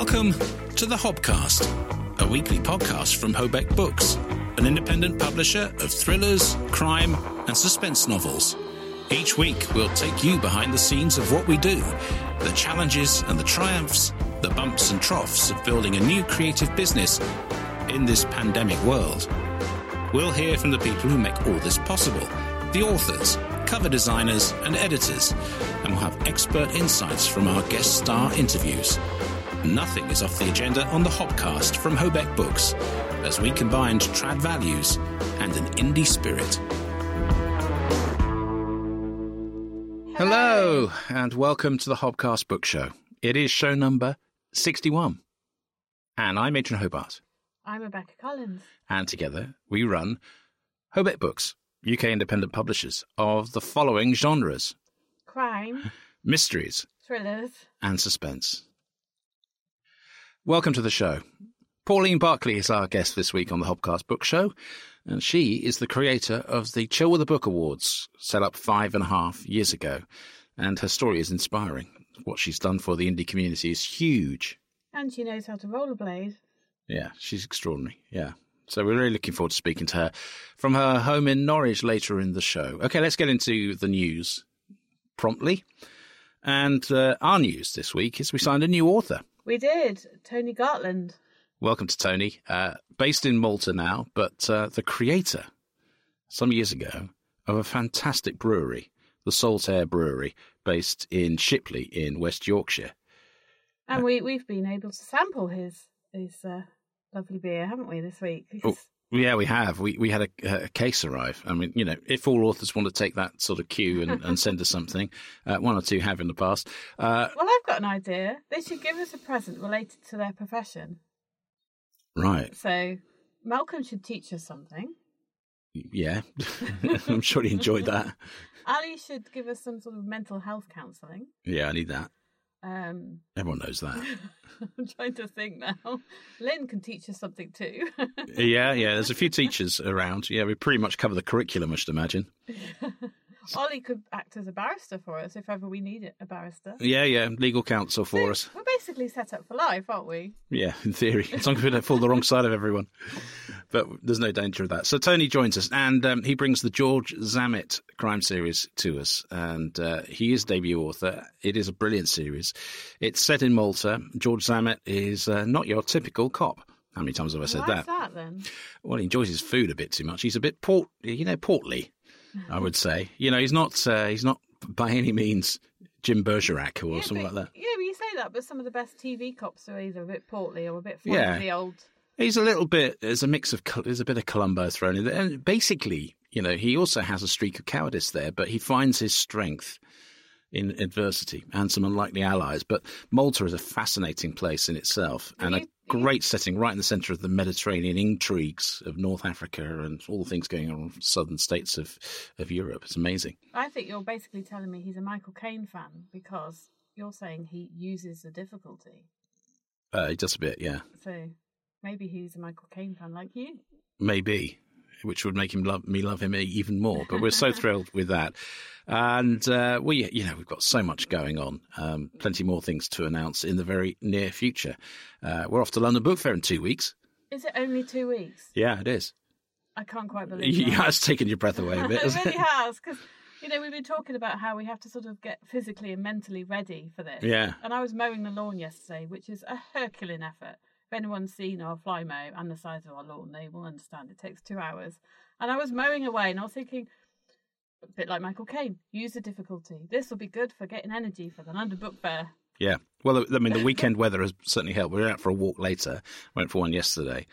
Welcome to the Hobcast, a weekly podcast from Hobeck Books, an independent publisher of thrillers, crime, and suspense novels. Each week, we'll take you behind the scenes of what we do, the challenges and the triumphs, the bumps and troughs of building a new creative business in this pandemic world. We'll hear from the people who make all this possible, the authors, cover designers, and editors, and we'll have expert insights from our guest star interviews. Nothing is off the agenda on the Hobcast from Hobeck Books, as we combined trad values and an indie spirit. Hello, and welcome to the Hobcast Book Show. It is show number 61. And I'm Adrian Hobart. I'm Rebecca Collins. And together we run Hobeck Books, UK independent publishers of the following genres: crime, mysteries, thrillers, and suspense. Welcome to the show. Pauline Barclay is our guest this week on the Hobcast Book Show, and she is the creator of the Chill with the Book Awards, set up 5.5 years ago, and her story is inspiring. What she's done for the indie community is huge. And she knows how to rollerblade. Yeah, she's extraordinary, yeah. So we're really looking forward to speaking to her from her home in Norwich later in the show. OK, let's get into the news promptly. And our news this week is we signed a new author. We did. Tony Gartland. Welcome to Tony. Based in Malta now, but the creator, some years ago, of a fantastic brewery, the Saltaire Brewery, based in Shipley in West Yorkshire. And we've been able to sample his lovely beer, haven't we, this week? Oh, yeah, we have. We had a case arrive. I mean, you know, if all authors want to take that sort of cue and send us something, one or two have in the past. Well, I've got an idea. They should give us a present related to their profession. Right. So Malcolm should teach us something. Yeah, I'm sure he enjoyed that. Ali should give us some sort of mental health counselling. Yeah, I need that. Everyone knows that. I'm trying to think now. Lynn can teach us something too. Yeah. There's a few teachers around. Yeah, we pretty much cover the curriculum, I should imagine. Ollie could act as a barrister for us if ever we need a barrister. Yeah. Legal counsel for us. We're basically set up for life, aren't we? Yeah, in theory. As long as we don't fall the wrong side of everyone. But there's no danger of that. So Tony joins us, and he brings the George Zammit crime series to us. And he is debut author. It is a brilliant series. It's set in Malta. George Zammit is not your typical cop. How many times have I said that? Why is that then? Well, he enjoys his food a bit too much. He's a bit portly. I would say, you know, he's not by any means Jim Bergerac or something like that. Yeah, you say that, but some of the best TV cops are either a bit portly or a bit fond of the old. He's a little bit. There's a bit of Columbo thrown in there, and basically, you know, he also has a streak of cowardice there, but he finds his strength in adversity and some unlikely allies. But Malta is a fascinating place in itself, and a great setting right in the centre of the Mediterranean intrigues of North Africa and all the things going on in the southern states of Europe. It's amazing. I think you're basically telling me he's a Michael Caine fan, because you're saying he uses the difficulty. He does a bit, yeah. So maybe he's a Michael Caine fan like you. Maybe, which would make him love him even more. But we're so thrilled with that. And we've got so much going on. Plenty more things to announce in the very near future. We're off to London Book Fair in 2 weeks. Is it only 2 weeks? Yeah, it is. I can't quite believe it. Yeah, it's taken your breath away a bit. It really has, because, you know, we've been talking about how we have to sort of get physically and mentally ready for this. Yeah. And I was mowing the lawn yesterday, which is a Herculean effort. If anyone's seen our fly mow and the size of our lawn, they will understand it takes 2 hours. And I was mowing away and I was thinking, a bit like Michael Caine, use the difficulty. This will be good for getting energy for the London Book Fair. Yeah. Well, I mean, the weekend weather has certainly helped. We were out for a walk later. I went for one yesterday.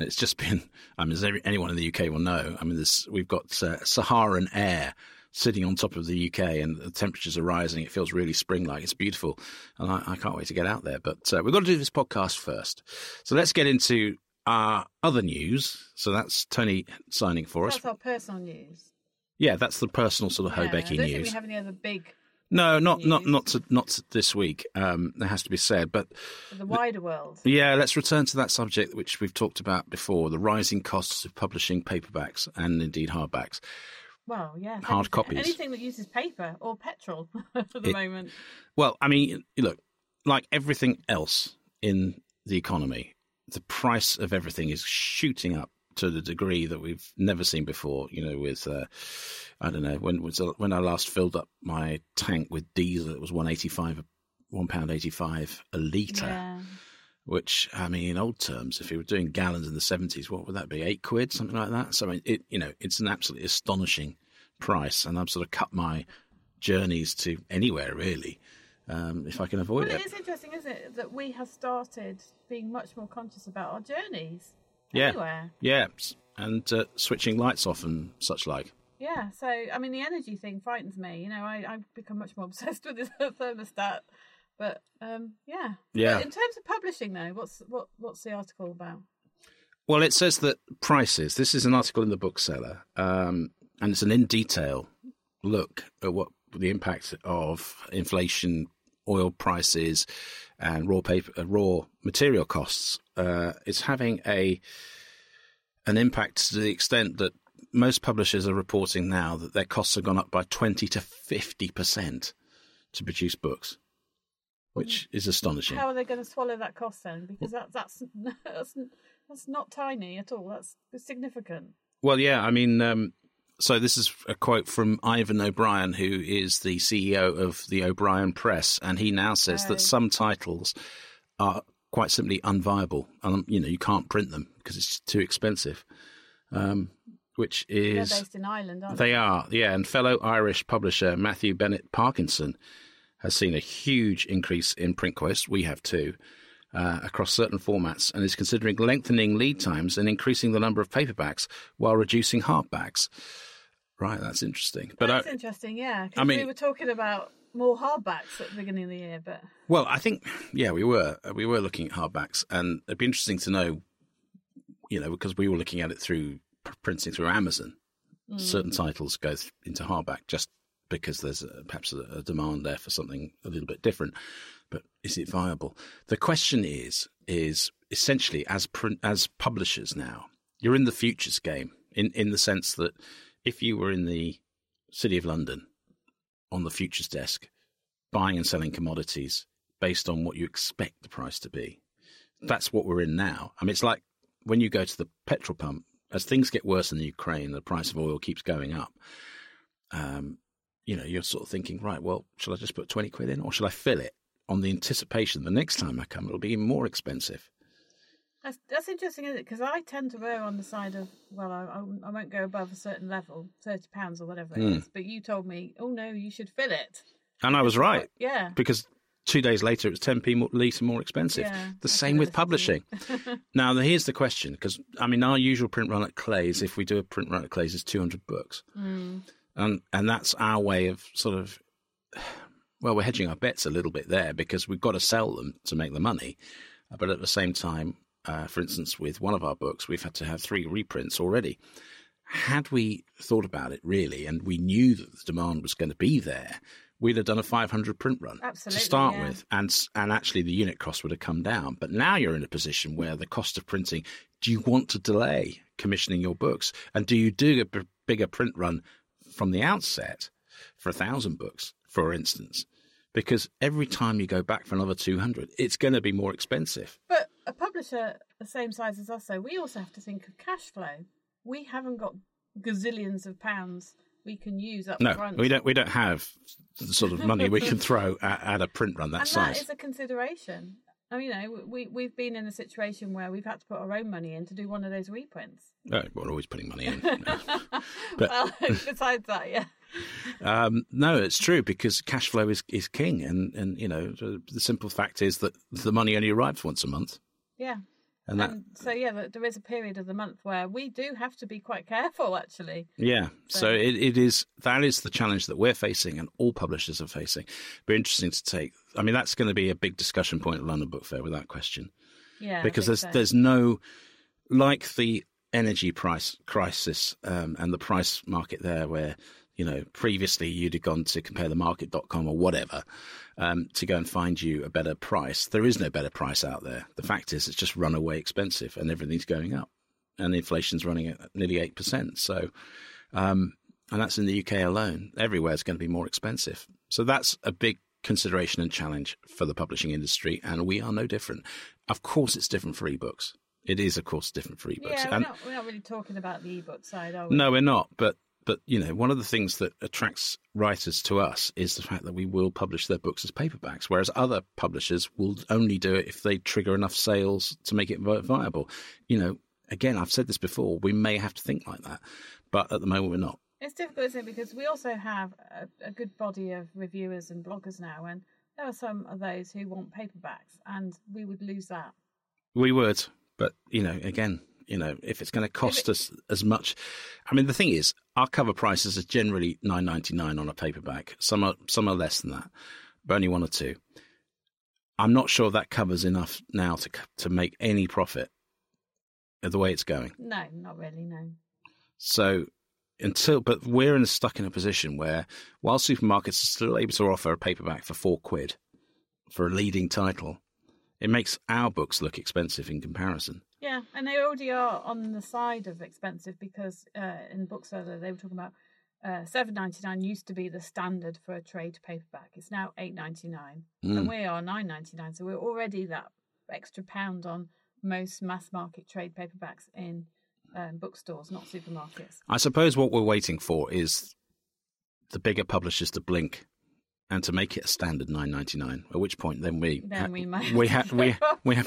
It's just been, I mean, as anyone in the UK will know, I mean, we've got Saharan air sitting on top of the UK, and the temperatures are rising. It feels really spring-like. It's beautiful, and I can't wait to get out there. But we've got to do this podcast first. So let's get into our other news. So that's Tony signing for us. That's our personal news. Yeah, that's the personal sort of Hobecky news. I don't think we have any other big. No, not this week. It has to be said, but for the wider world. Yeah, let's return to that subject which we've talked about before: the rising costs of publishing paperbacks and indeed hardbacks. Well, yeah. Hard copies. Anything that uses paper or petrol at the moment. Well, I mean, look, like everything else in the economy. The price of everything is shooting up to the degree that we've never seen before. You know, with I don't know when I last filled up my tank with diesel, it was £1.85 a litre. Yeah. Which, I mean, in old terms, if you were doing gallons in the 70s, what would that be? £8, something like that. So, I mean, it's an absolutely astonishing price, and I've sort of cut my journeys to anywhere really, if I can avoid it. Well, it is interesting, isn't it, that we have started being much more conscious about our journeys anywhere. Yeah, and switching lights off and such like. Yeah, so I mean, the energy thing frightens me. You know, I've become much more obsessed with this thermostat. But yeah. But in terms of publishing, though, what's the article about? Well, it says that prices. This is an article in the Bookseller, and it's an in-detail look at what the impact of inflation, oil prices, and raw material costs is having an impact to the extent that most publishers are reporting now that their costs have gone up by 20 to 50% to produce books. Which is astonishing. How are they going to swallow that cost then? Because that's not tiny at all. That's significant. Well, yeah. I mean, so this is a quote from Ivan O'Brien, who is the CEO of the O'Brien Press, and he now says that some titles are quite simply unviable. You know, you can't print them because it's too expensive. Which is they're based in Ireland, aren't they? They are, yeah. And fellow Irish publisher Matthew Bennett Parkinson has seen a huge increase in print costs, we have too, across certain formats, and is considering lengthening lead times and increasing the number of paperbacks while reducing hardbacks. Right, that's interesting. But that's interesting, yeah. Because we were talking about more hardbacks at the beginning of the year, but... Well, I think, yeah, we were looking at hardbacks, and it'd be interesting to know, you know, because we were looking at it through printing through Amazon. Mm. Certain titles go into hardback just because there's perhaps a demand there for something a little bit different. But is it viable? The question is essentially, as publishers now, you're in the futures game in the sense that if you were in the City of London on the futures desk, buying and selling commodities based on what you expect the price to be, that's what we're in now. I mean, it's like when you go to the petrol pump, as things get worse in the Ukraine, the price of oil keeps going up. You know, you're sort of thinking, right, well, shall I just put 20 quid in or shall I fill it on the anticipation the next time I come, it'll be even more expensive? That's interesting, isn't it? Because I tend to err on the side of, well, I won't go above a certain level, £30 or whatever it is. But you told me, oh, no, you should fill it. And I was right. Yeah. Because 2 days later, it was 10p litre more expensive. Yeah, the same with publishing. Now, here's the question, because, I mean, our usual print run at Clay's, if we do a print run at Clay's, is 200 books. Mm. And that's our way of sort of, well, we're hedging our bets a little bit there because we've got to sell them to make the money. But at the same time, for instance, with one of our books, we've had to have 3 reprints already. Had we thought about it really, and we knew that the demand was going to be there, we'd have done a 500 print run to start with. And actually the unit cost would have come down. But now you're in a position where the cost of printing, do you want to delay commissioning your books? And do you do a bigger print run from the outset for 1,000 books, for instance, because every time you go back for another 200, it's going to be more expensive. But a publisher the same size as us, though, we also have to think of cash flow. We haven't got gazillions of pounds we can use up front. No, we don't have the sort of money we can throw at a print run that size. And that is a consideration. I mean, you know, we've been in a situation where we've had to put our own money in to do one of those reprints. Oh, we're always putting money in. But, well, besides that, yeah. No, it's true because cash flow is king. And, you know, the simple fact is that the money only arrives once a month. Yeah. And so, yeah, there is a period of the month where we do have to be quite careful, actually. Yeah. So that is the challenge that we're facing and all publishers are facing. It'd be interesting to take. I mean, that's going to be a big discussion point at London Book Fair without question. Yeah. Because there's no, like the energy price crisis and the price market there where, you know, previously you'd have gone to comparethemarket.com or whatever to go and find you a better price. There is no better price out there. The fact is it's just runaway expensive and everything's going up and inflation's running at nearly 8%. So, and that's in the UK alone. Everywhere is going to be more expensive. So that's a big consideration and challenge for the publishing industry, and we are no different. Of course, it's different for ebooks. It is, of course, different for ebooks. Yeah, we're not really talking about the ebook side, are we? No, we're not. But you know, one of the things that attracts writers to us is the fact that we will publish their books as paperbacks, whereas other publishers will only do it if they trigger enough sales to make it viable. You know, again, I've said this before, we may have to think like that, but at the moment we're not. It's difficult, isn't it? Because we also have a good body of reviewers and bloggers now, and there are some of those who want paperbacks, and we would lose that. We would. But, you know, again, you know, if it's going to cost us as much, I mean, the thing is, our cover prices are generally $9.99 on a paperback. Some are less than that, but only one or two. I'm not sure that covers enough now to make any profit the way it's going. No, not really, no. So but we're stuck in a position where, while supermarkets are still able to offer a paperback for £4 for a leading title, it makes our books look expensive in comparison. Yeah, and they already are on the side of expensive because in Bookseller they were talking about $7.99 used to be the standard for a trade paperback. It's now $8.99, and we are $9.99. So we're already that extra pound on most mass market trade paperbacks in bookstores, not supermarkets. I suppose what we're waiting for is the bigger publishers to blink and to make it a standard $9.99, at which point then we have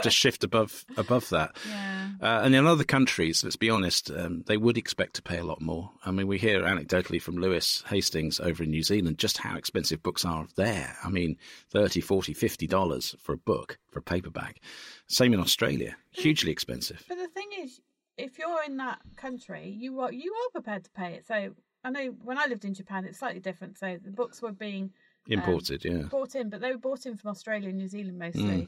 to shift above that. Yeah. And in other countries, let's be honest, they would expect to pay a lot more. I mean, we hear anecdotally from Lewis Hastings over in New Zealand just how expensive books are there. I mean, $30, $40, $50 for a book, for a paperback. Same in Australia, hugely expensive. But the thing is, if you're in that country, you are prepared to pay it. So I know when I lived in Japan, it's slightly different. So the books were being imported, bought in, but they were bought in from Australia and New Zealand mostly.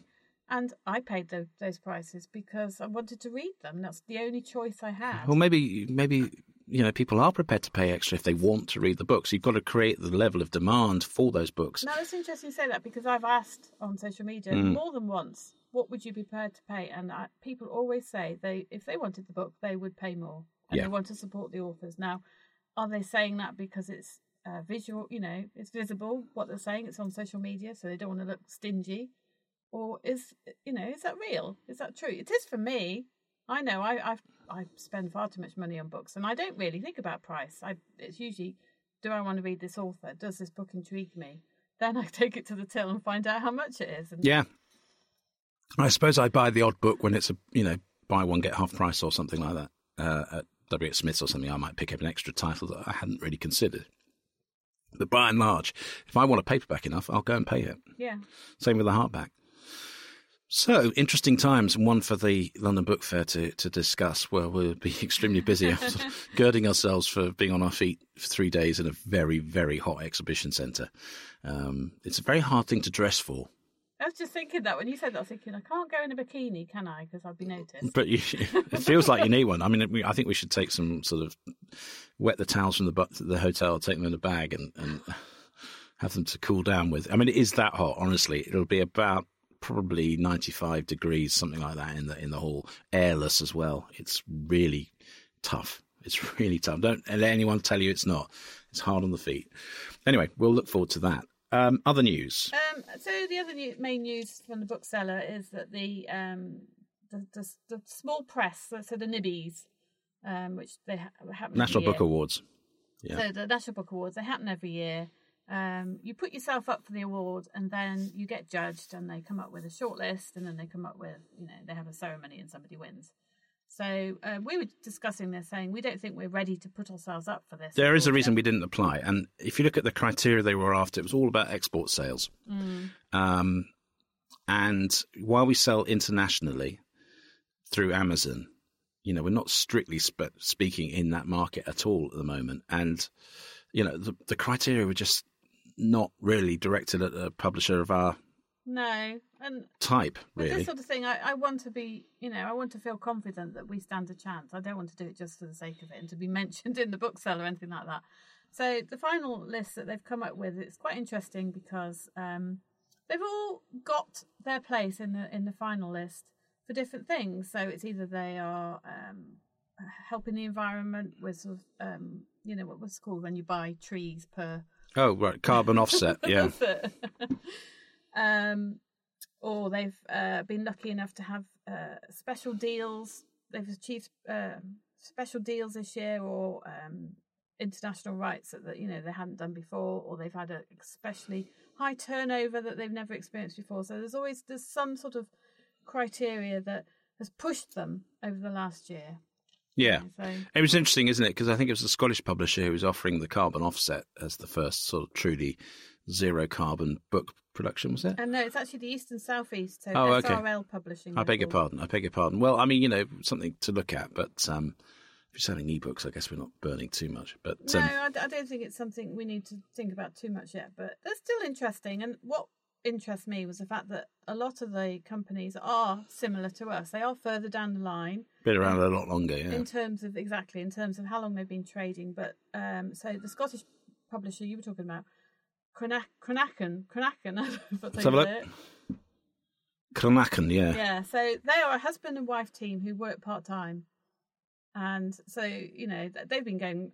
And I paid those prices because I wanted to read them. That's the only choice I had. Well, maybe you know, people are prepared to pay extra if they want to read the books. You've got to create the level of demand for those books. Now, it's interesting you say that because I've asked on social media more than once, what would you be prepared to pay? And people always say if they wanted the book, they would pay more, and they want to support the authors. Now, are they saying that because it's visual, you know, it's visible what they're saying, it's on social media, so they don't want to look stingy? Or is that real? Is that true? It is for me. I know I spend far too much money on books, and I don't really think about price. It's usually, do I want to read this author? Does this book intrigue me? Then I take it to the till and find out how much it is. And yeah, I suppose I buy the odd book when it's buy one get half price or something like that at W H Smith's or something. I might pick up an extra title that I hadn't really considered. But by and large, if I want a paperback enough, I'll go and pay it. Yeah. Same with a hardback. So, interesting times, and one for the London Book Fair to discuss, where we'll be extremely busy, girding ourselves for being on our feet for 3 days in a very, very hot exhibition centre. It's a very hard thing to dress for. I was just thinking that when you said that, I was thinking, I can't go in a bikini, can I? Because I'd be noticed. But it feels like you need one. I mean, I think we should take some sort of wet the towels from the hotel, take them in a bag, and have them to cool down with. I mean, it is that hot, honestly. It'll be about probably 95 degrees, something like that, in the hall, airless as well. It's really tough. It's really tough. Don't let anyone tell you it's not. It's hard on the feet. Anyway, we'll look forward to that. Other news. So the other main news from the Bookseller is that the small press, so the Nibbies, which they happen National Book Awards. Yeah. So the National Book Awards, they happen every year. You put yourself up for the award, and then you get judged, and they come up with a shortlist, and then they come up with, you know, they have a ceremony, and somebody wins. So we were discussing this, saying we don't think we're ready to put ourselves up for this. There is a reason we didn't apply. And if you look at the criteria they were after, it was all about export sales. And while we sell internationally through Amazon, you know, we're not strictly speaking in that market at all at the moment. And, you know, the criteria were just not really directed at a publisher of our type, really. But this sort of thing, I want to be, you know, I want to feel confident that we stand a chance. I don't want to do it just for the sake of it and to be mentioned in the Bookseller or anything like that. So the final list that they've come up with, it's quite interesting because they've all got their place in the final list for different things. So it's either they are helping the environment with, you know, what was called when you buy trees per... Oh, right, carbon offset, yeah. Or they've been lucky enough to have special deals. They've achieved special deals this year, or international rights that you know they hadn't done before, or they've had a especially high turnover that they've never experienced before. So there's some sort of criteria that has pushed them over the last year. Yeah, so it was interesting, isn't it? Because I think it was a Scottish publisher who was offering the carbon offset as the first sort of truly zero carbon book production, was it? No, it's actually the East and South East, so oh, SRL okay. Publishing. I beg your pardon. Well, I mean, you know, something to look at, but if you're selling ebooks, I guess we're not burning too much. But no, I don't think it's something we need to think about too much yet, but that's still interesting. And what interests me was the fact that a lot of the companies are similar to us. They are further down the line. Been around a lot longer, yeah. In terms of how long they've been trading. But so the Scottish publisher you were talking about, Cranachan. Let's have a look. Cranachan, yeah. Yeah, so they are a husband and wife team who work part-time. And so, you know, they've been going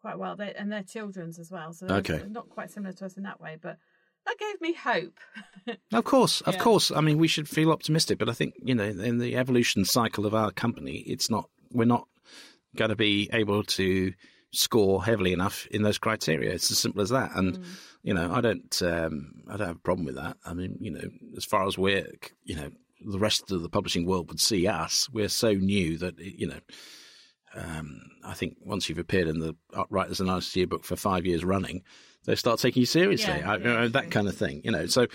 quite well. And they're children's as well. So they're not quite similar to us in that way, but that gave me hope. Of course. I mean, we should feel optimistic, but I think, you know, in the evolution cycle of our company, we're not going to be able to score heavily enough in those criteria. It's as simple as that. And you know, I don't have a problem with that. I mean, you know, as far as we're, you know, the rest of the publishing world would see us, we're so new that, you know, I think once you've appeared in the Writers and Artists Yearbook for 5 years running, they start taking you seriously. That kind of thing, you know. So,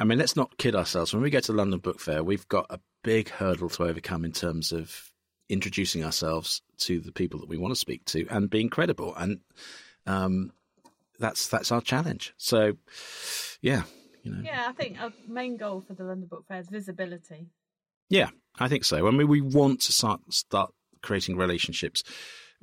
I mean, let's not kid ourselves. When we go to the London Book Fair, we've got a big hurdle to overcome in terms of introducing ourselves to the people that we want to speak to and being credible. And that's our challenge. So, yeah, you know. Yeah, I think our main goal for the London Book Fair is visibility. Yeah, I think so. I mean, we want to start creating relationships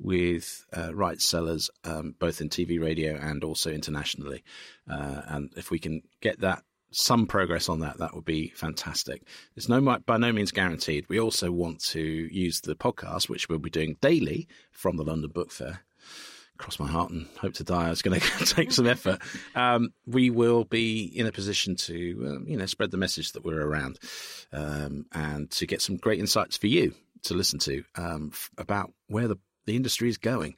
with rights sellers, both in TV, radio, and also internationally. And if we can get that, some progress on that would be fantastic. It's by no means guaranteed. We also want to use the podcast, which we'll be doing daily from the London Book Fair. Cross my heart and hope to die. It's going to take some effort. We will be in a position to, you know, spread the message that we're around, and to get some great insights for you to listen to about where the industry is going.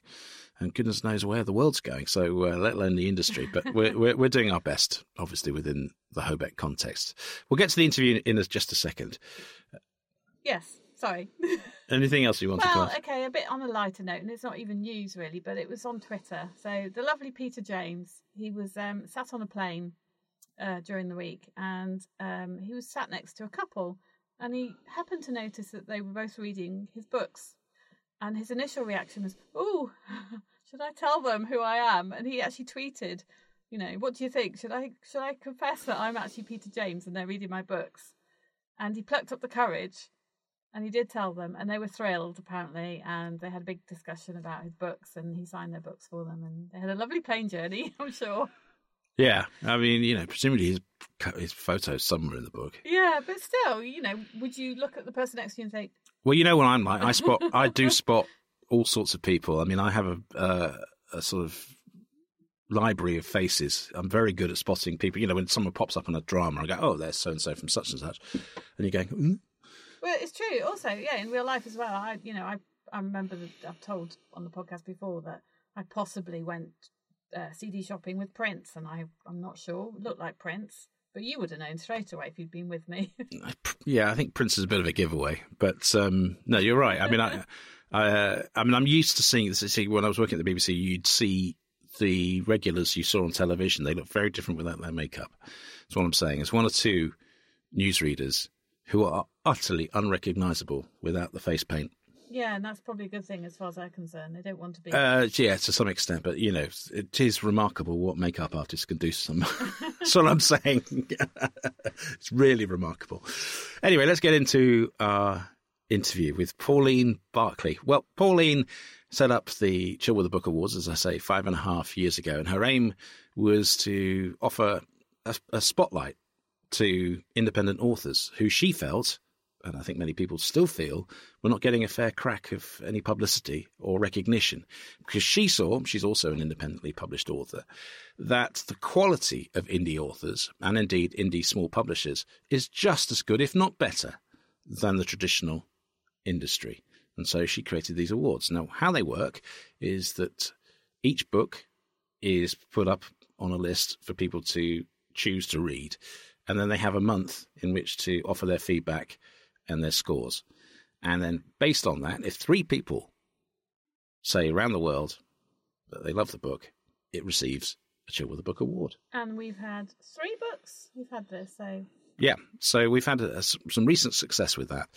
And goodness knows where the world's going, so let alone the industry. But we're doing our best, obviously, within the Hobeck context. We'll get to the interview in just a second. Yes, sorry. Anything else you want to ask? Okay, a bit on a lighter note, and it's not even news, really, but it was on Twitter. So the lovely Peter James, he was sat on a plane during the week, and he was sat next to a couple, and he happened to notice that they were both reading his books. And his initial reaction was, "Oh, should I tell them who I am?" And he actually tweeted, "You know, what do you think? Should I confess that I'm actually Peter James and they're reading my books?" And he plucked up the courage, and he did tell them, and they were thrilled apparently. And they had a big discussion about his books, and he signed their books for them, and they had a lovely plane journey, I'm sure. Yeah, I mean, you know, presumably his photo's somewhere in the book. Yeah, but still, you know, would you look at the person next to you and think? Well, you know what I'm like. I do spot all sorts of people. I mean, I have a sort of library of faces. I'm very good at spotting people. You know, when someone pops up in a drama, I go, "Oh, there's so and so from such and such," and you're going, "Mm." Well, it's true. Also, yeah, in real life as well. I remember that I've told on the podcast before that I possibly went CD shopping with Prince, and I'm not sure. Looked like Prince. But you would have known straight away if you'd been with me. Yeah, I think Prince is a bit of a giveaway. But no, you're right. I mean, I'm used to seeing this. See, when I was working at the BBC, you'd see the regulars you saw on television. They look very different without their makeup. That's what I'm saying. It's one or two newsreaders who are utterly unrecognisable without the face paint. Yeah, and that's probably a good thing as far as I'm concerned. They don't want to be... yeah, to some extent. But, you know, it is remarkable what makeup artists can do to someone. That's what I'm saying. It's really remarkable. Anyway, let's get into our interview with Pauline Barclay. Well, Pauline set up the Chill with the Book Awards, as I say, 5.5 years ago. And her aim was to offer a spotlight to independent authors who she felt and I think many people still feel, we're not getting a fair crack of any publicity or recognition. Because she saw, she's also an independently published author, that the quality of indie authors, and indeed indie small publishers, is just as good, if not better, than the traditional industry. And so she created these awards. Now, how they work is that each book is put up on a list for people to choose to read. And then they have a month in which to offer their feedback and their scores. And then based on that, if three people say around the world that they love the book, it receives a Chill with the Book Award. And we've had three books. We've had this, so... Yeah, so we've had some recent success with that.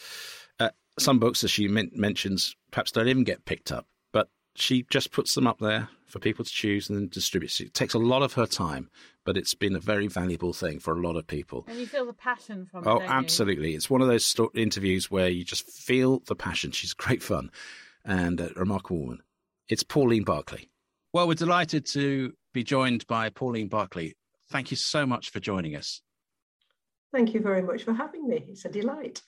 Some books, as she mentions, perhaps don't even get picked up, but she just puts them up there for people to choose and then distributes it. It takes a lot of her time, but it's been a very valuable thing for a lot of people. And you feel the passion from it, don't you? Oh, absolutely. It's one of those interviews where you just feel the passion. She's great fun and a remarkable woman. It's Pauline Barclay. Well, we're delighted to be joined by Pauline Barclay. Thank you so much for joining us. Thank you very much for having me. It's a delight.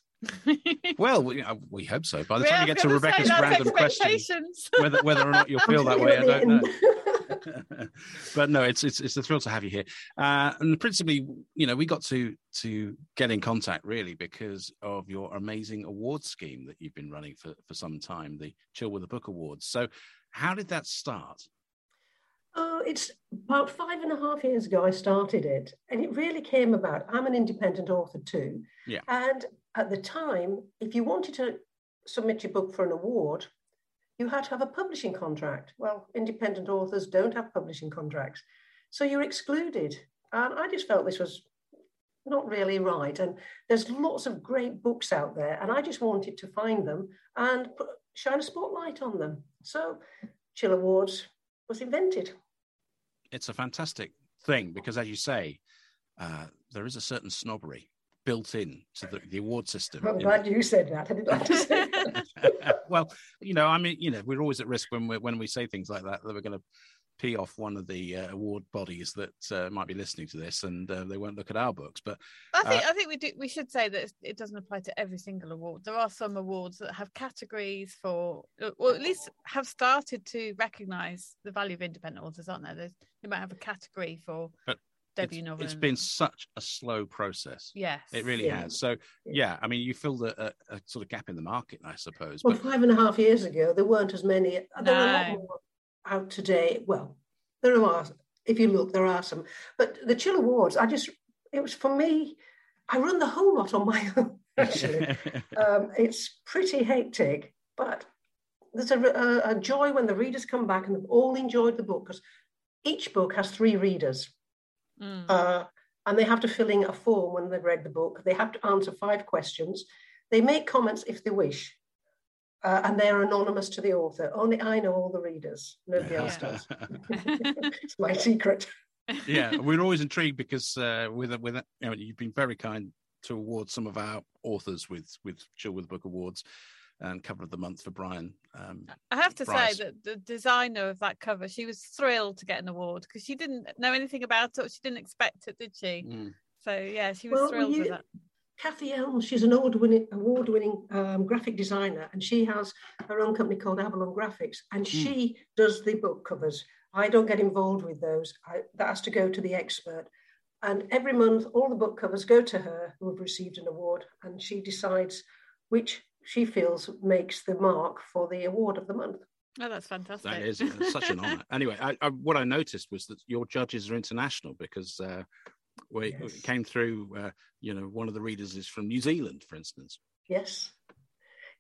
Well, we hope so. By the time you get to Rebecca's random questions, whether or not you'll feel that way, I don't know. But no, it's a thrill to have you here. And principally, you know, we got to get in contact really because of your amazing award scheme that you've been running for some time, the Chill with the Book Awards. So how did that start? Oh, it's about 5.5 years ago I started it, and it really came about. I'm an independent author too. Yeah. And at the time, if you wanted to submit your book for an award, you had to have a publishing contract. Well, independent authors don't have publishing contracts, so you're excluded. And I just felt this was not really right. And there's lots of great books out there, and I just wanted to find them and shine a spotlight on them. So Chill Awards was invented. It's a fantastic thing because, as you say, there is a certain snobbery built in to the award system. I'm glad you said that. I didn't like to say that. Well, you know, I mean, you know, we're always at risk when we say things like that we're going to pee off one of the award bodies that might be listening to this, and they won't look at our books. But I think we should say that it doesn't apply to every single award. There are some awards that have categories for, or at least have started to recognise the value of independent authors, aren't there? They might have a category for debut novels. It's been such a slow process. Yes, it really has. So yeah, I mean, you filled a sort of gap in the market, I suppose. Well, 5.5 years ago, there weren't as many. There were a lot more out today. Well, there are, if you look, there are some, but the Chill Awards, it was for me, I run the whole lot on my own, actually. It's pretty hectic, but there's a joy when the readers come back and they've all enjoyed the book, because each book has three readers. And they have to fill in a form when they've read the book. They have to answer 5 questions. They make comments if they wish. And they're anonymous to the author. Only I know all the readers. Nobody else does. It's my secret. Yeah, we're always intrigued because you know, you've been very kind to award some of our authors with Chill with the Book Awards and Cover of the Month for Brian. I have to say that the designer of that cover, she was thrilled to get an award because she didn't know anything about it. She didn't expect it, did she? Mm. So, yeah, she was thrilled with that. Kathy Elm, she's an award-winning graphic designer, and she has her own company called Avalon Graphics, and she does the book covers. I don't get involved with those. That has to go to the expert. And every month, all the book covers go to her, who have received an award, and she decides which she feels makes the mark for the award of the month. Oh, that's fantastic. That is such an honour. Anyway, what I noticed was that your judges are international because... it came through, you know, one of the readers is from New Zealand, for instance. Yes.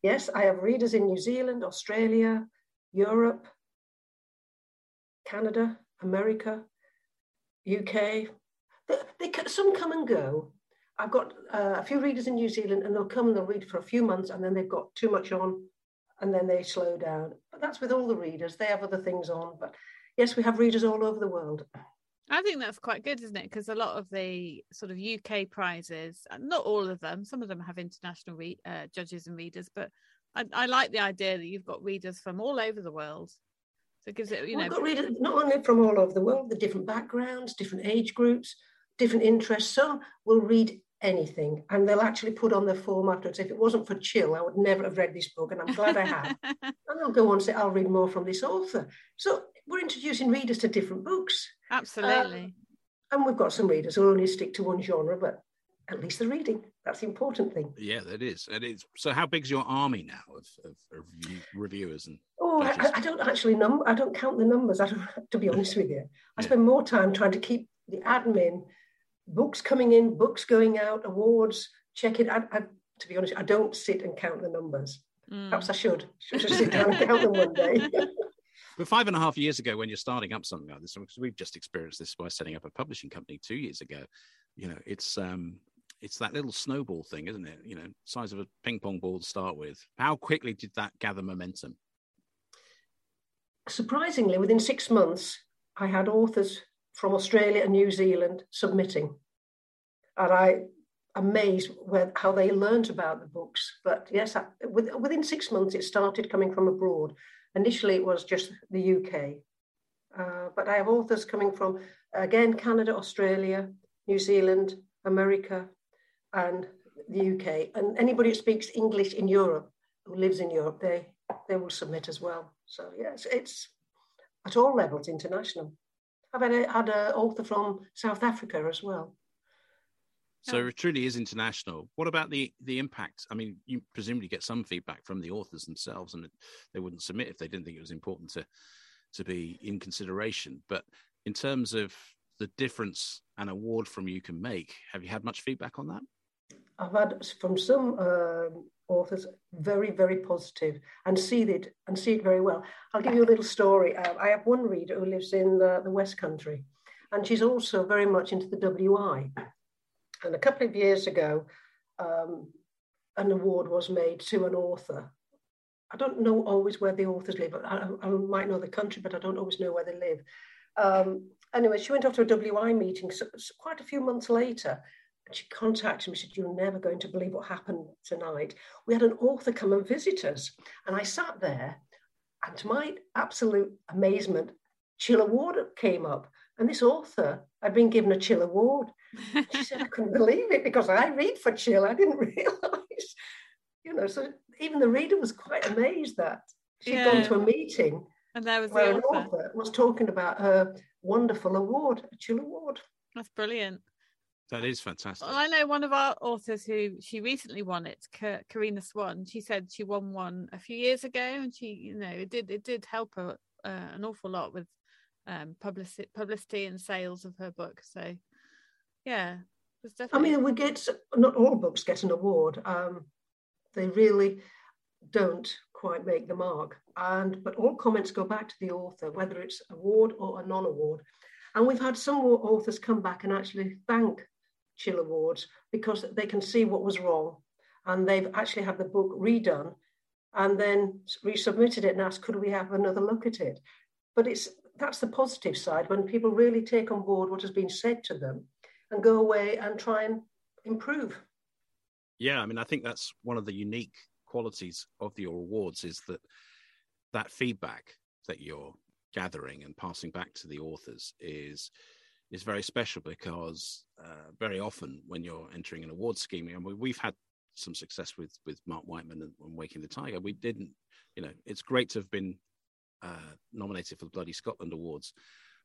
Yes, I have readers in New Zealand, Australia, Europe, Canada, America, UK. Some come and go. I've got a few readers in New Zealand, and they'll come and they'll read for a few months, and then they've got too much on, and then they slow down. But that's with all the readers. They have other things on. But yes, we have readers all over the world. I think that's quite good, isn't it? Because a lot of the sort of UK prizes, not all of them, some of them have international judges and readers, but I like the idea that you've got readers from all over the world. So it gives it, you know... I've got readers not only from all over the world, the different backgrounds, different age groups, different interests. Some will read anything, and they'll actually put on their form afterwards, if it wasn't for Chill I would never have read this book, and I'm glad I have. And they'll go on and say, I'll read more from this author. So we're introducing readers to different books. Absolutely. And we've got some readers who only stick to one genre, but at least they're reading. That's the important thing. Yeah, that is. And it's, so how big's your army now of reviewers? And I don't actually number. I don't count the numbers, to be honest with you. I spend more time trying to keep the admin, books coming in, books going out, awards, checking. To be honest, I don't sit and count the numbers. Perhaps I should just sit down and count them one day. But 5.5 years ago, when you're starting up something like this, because we've just experienced this by setting up a publishing company 2 years ago, you know, it's that little snowball thing, isn't it? You know, size of a ping pong ball to start with. How quickly did that gather momentum? Surprisingly, within 6 months, I had authors from Australia and New Zealand submitting. And I'm amazed how they learnt about the books. But yes, within 6 months, it started coming from abroad. Initially, it was just the UK. But I have authors coming from, again, Canada, Australia, New Zealand, America, and the UK. And anybody who speaks English in Europe, who lives in Europe, they will submit as well. So yes, it's at all levels international. I've had an author from South Africa as well. So it truly is international. What about the impact? I mean, you presumably get some feedback from the authors themselves, and they wouldn't submit if they didn't think it was important to be in consideration. But in terms of the difference an award from you can make, have you had much feedback on that? I've had from some authors very, very positive and see it very well. I'll give you a little story. I have one reader who lives in the West Country, and she's also very much into the W.I. And a couple of years ago, an award was made to an author. I don't know always where the authors live. I might know the country, but I don't always know where they live. Anyway, she went off to a W.I. meeting quite a few months later. She contacted me, she said, you're never going to believe what happened tonight. We had an author come and visit us. And I sat there, and to my absolute amazement, Chill Award came up. And this author had been given a Chill Award. She said, I couldn't believe it, because I read for Chill. I didn't realise. You know, so even the reader was quite amazed that she'd gone to a meeting and there was where the author. An author was talking about her wonderful award, a Chill Award. That's brilliant. That is fantastic. I know one of our authors who she recently won it, Karina Swan. She said she won one a few years ago, and she, you know, it did help her an awful lot with publicity and sales of her book. So, yeah, there's definitely. I mean, not all books get an award. They really don't quite make the mark, but all comments go back to the author, whether it's award or a non-award. And we've had some authors come back and actually thank Chill Awards because they can see what was wrong, and they've actually had the book redone and then resubmitted it and asked, could we have another look at it? But that's the positive side, when people really take on board what has been said to them and go away and try and improve. Yeah, I mean, I think that's one of the unique qualities of your awards, is that feedback that you're gathering and passing back to the authors is very special, because very often when you're entering an award scheme, and we've had some success with Mark Whiteman and Waking the Tiger, we didn't, you know, it's great to have been nominated for the Bloody Scotland Awards,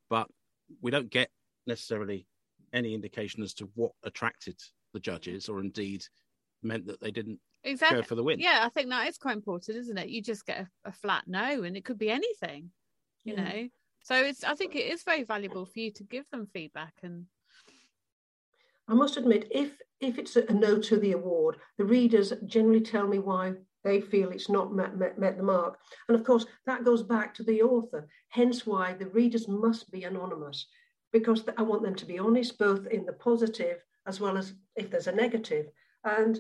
but we don't get necessarily any indication as to what attracted the judges or indeed meant that they didn't go for the win. Yeah, I think that is quite important, isn't it? You just get a flat no, and it could be anything. You know, so I think it is very valuable for you to give them feedback. And I must admit, if it's a no to the award, the readers generally tell me why they feel it's not met the mark. And of course, that goes back to the author, hence why the readers must be anonymous, because I want them to be honest, both in the positive as well as if there's a negative. And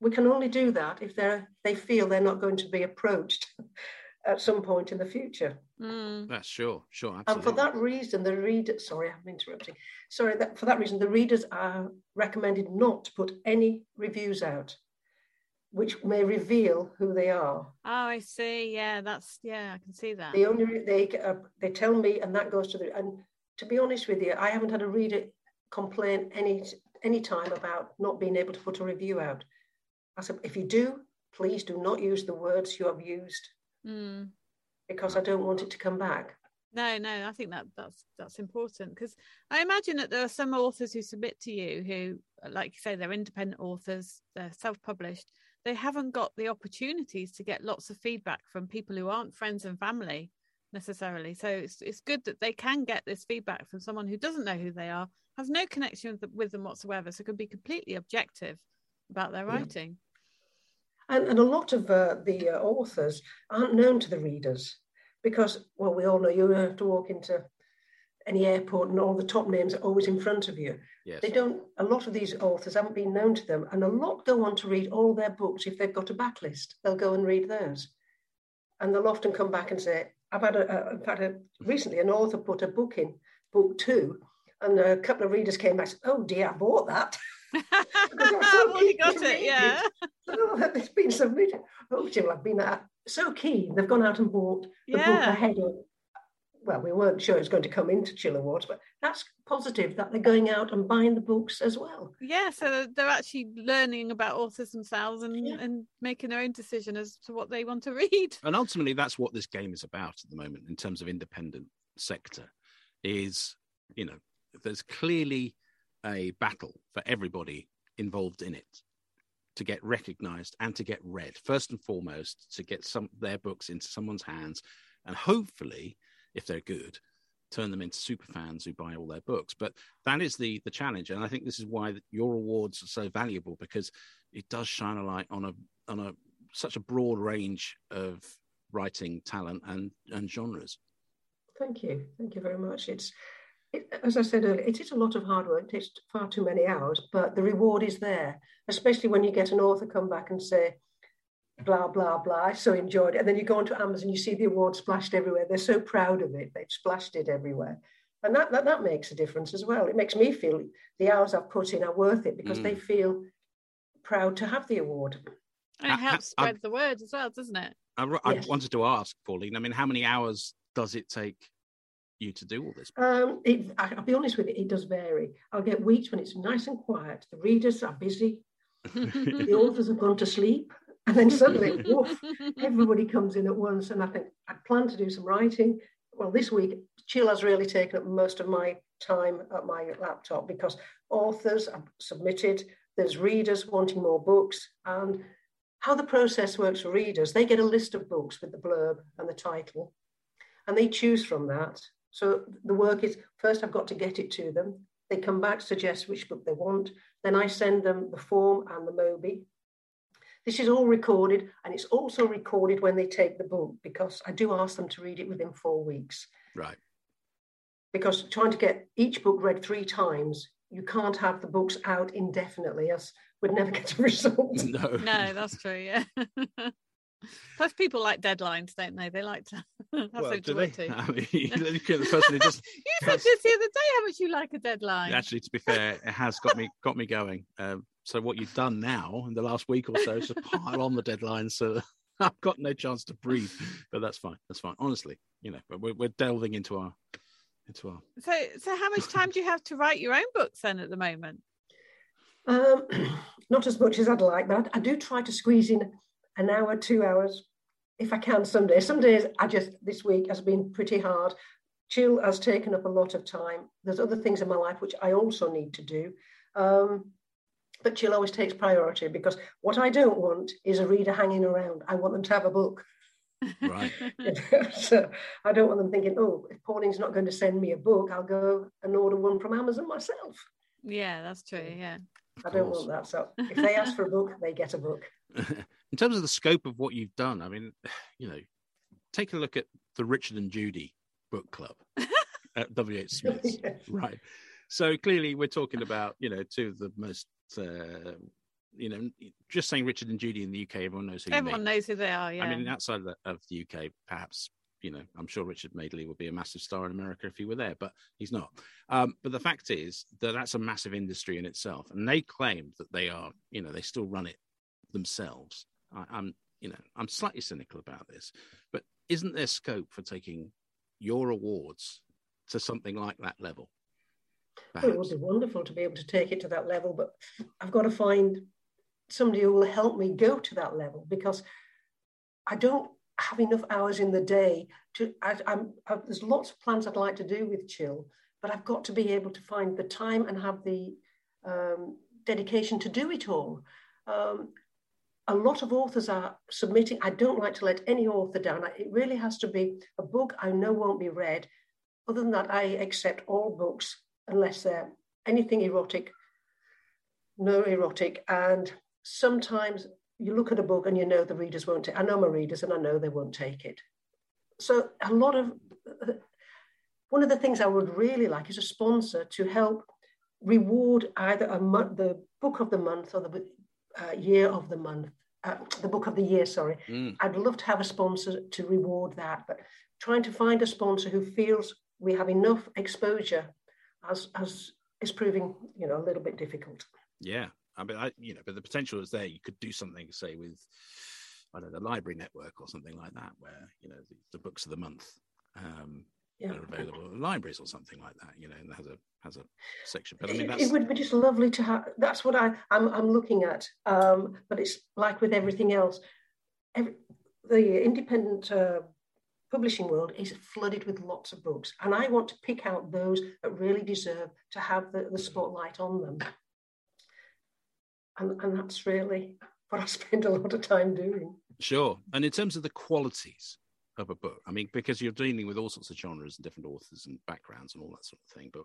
we can only do that if they feel they're not going to be approached at some point in the future. That's sure, absolutely. And for that reason, the readers are recommended not to put any reviews out, which may reveal who they are. Oh, I see. Yeah, I can see that. They tell me, and that goes to and to be honest with you, I haven't had a reader complain any any time about not being able to put a review out. I said, if you do, please do not use the words you have used, because I don't want it to come back. No, I think that's important, because I imagine that there are some authors who submit to you who, like you say, they're independent authors, they're self-published, they haven't got the opportunities to get lots of feedback from people who aren't friends and family necessarily. So it's good that they can get this feedback from someone who doesn't know who they are, has no connection with them whatsoever, so can be completely objective about their writing. And a lot of the authors aren't known to the readers. Because, well, we all know you have to walk into any airport and all the top names are always in front of you. Yes. They don't, a lot of these authors haven't been known to them, and a lot go on to read all their books. If they've got a backlist, they'll go and read those. And they'll often come back and say, I've had recently an author put a book in, book two, and a couple of readers came back and said, oh dear, I bought that. It's been submitted. Oh, Jim, I've been so keen. They've gone out and bought the book ahead of. Well, we weren't sure it's going to come into Chill Awards, but that's positive that they're going out and buying the books as well. Yeah, so they're actually learning about authors themselves and making their own decision as to what they want to read. And ultimately, that's what this game is about at the moment in terms of independent sector. Is, you know, there's clearly a battle for everybody involved in it to get recognised and to get read, first and foremost, to get their books into someone's hands, and hopefully, if they're good, turn them into superfans who buy all their books. But that is the challenge, and I think this is why your awards are so valuable, because it does shine a light on a such a broad range of writing talent and genres. Thank you very much. As I said earlier, it is a lot of hard work. It takes far too many hours, but the reward is there, especially when you get an author come back and say, blah, blah, blah, I so enjoyed it. And then you go onto Amazon, you see the award splashed everywhere. They're so proud of it. They've splashed it everywhere. And that makes a difference as well. It makes me feel the hours I've put in are worth it, because they feel proud to have the award. And it helps spread the word as well, doesn't it? I wanted to ask, Pauline, I mean, how many hours does it take you to do all this? I'll be honest with you, it does vary. I'll get weeks when it's nice and quiet, the readers are busy, the authors have gone to sleep, and then suddenly woof, everybody comes in at once, and I think I plan to do some writing. Well, this week Chill has really taken up most of my time at my laptop, because authors have submitted, there's readers wanting more books, and how the process works for readers, they get a list of books with the blurb and the title, and they choose from that. So the work is, first I've got to get it to them. They come back, suggest which book they want. Then I send them the form and the Mobi. This is all recorded, and it's also recorded when they take the book, because I do ask them to read it within 4 weeks. Right. Because trying to get each book read 3 times, you can't have the books out indefinitely, else we'd never get a result. No, that's true, yeah. Plus, people like deadlines, don't they? They like to have something to work to. I mean, the person who just you said this the other day how much you like a deadline. Actually, to be fair, it has got me going. So what you've done now in the last week or so is to pile on the deadlines, so I've got no chance to breathe. But that's fine. That's fine. Honestly, you know, we're delving into our So how much time do you have to write your own books then at the moment? Not as much as I'd like, but I do try to squeeze in an hour, 2 hours, if I can some days. Some days, this week has been pretty hard. Chill has taken up a lot of time. There's other things in my life which I also need to do. But Chill always takes priority, because what I don't want is a reader hanging around. I want them to have a book. Right. So I don't want them thinking, oh, if Pauline's not going to send me a book, I'll go and order one from Amazon myself. Yeah, that's true, yeah. I don't want that. So if they ask for a book, they get a book. In terms of the scope of what you've done, I mean, you know, take a look at the Richard and Judy book club at W.H. Smith's. Yeah. Right. So clearly we're talking about, you know, two of the most, you know, just saying Richard and Judy in the UK, everyone knows who they are, yeah. I mean, outside of the UK, perhaps, you know, I'm sure Richard Madeley would be a massive star in America if he were there, but he's not. But the fact is that that's a massive industry in itself. And they claim that they are, you know, they still run it themselves. I'm slightly cynical about this, but isn't there scope for taking your awards to something like that level? Well, it was wonderful to be able to take it to that level, but I've got to find somebody who will help me go to that level, because I don't have enough hours in the day to, there's lots of plans I'd like to do with Chill, but I've got to be able to find the time and have the dedication to do it all. A lot of authors are submitting. I don't like to let any author down. It really has to be a book I know won't be read. Other than that, I accept all books unless they're anything erotic, no erotic. And sometimes you look at a book and you know the readers won't take it. I know my readers and I know they won't take it. So a lot of, one of the things I would really like is a sponsor to help reward either a month, the book of the month or the year of the month, the book of the year, sorry. I'd love to have a sponsor to reward that, but trying to find a sponsor who feels we have enough exposure as is proving, you know, a little bit difficult. Yeah, I mean, you know, but the potential is there. You could do something, say, with, I don't know, the library network or something like that, where, you know, the books of the month are available in libraries or something like that, you know, and has a section. But I mean, it would be just lovely to have. That's what I'm looking at. But it's like with everything else, the independent publishing world is flooded with lots of books, and I want to pick out those that really deserve to have the spotlight on them. And that's really what I spend a lot of time doing. Sure. And in terms of the qualities of a book, I mean, because you're dealing with all sorts of genres and different authors and backgrounds and all that sort of thing, but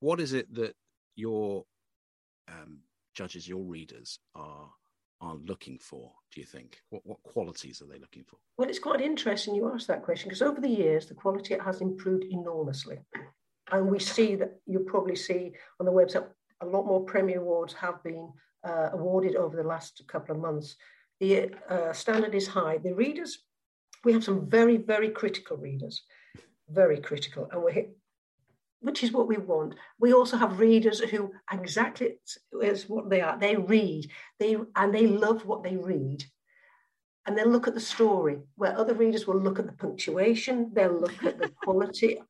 what is it that your judges, your readers are looking for, do you think? What qualities are they looking for? Well, it's quite interesting you ask that question, because over the years, the quality has improved enormously. And we see that, you probably see on the website, a lot more Premier Awards have been awarded over the last couple of months. The standard is high. The readers, we have some very, very critical readers, very critical, and which is what we want. We also have readers who exactly is what they are. They read, and they love what they read. And then look at the story, where other readers will look at the punctuation, they'll look at the quality,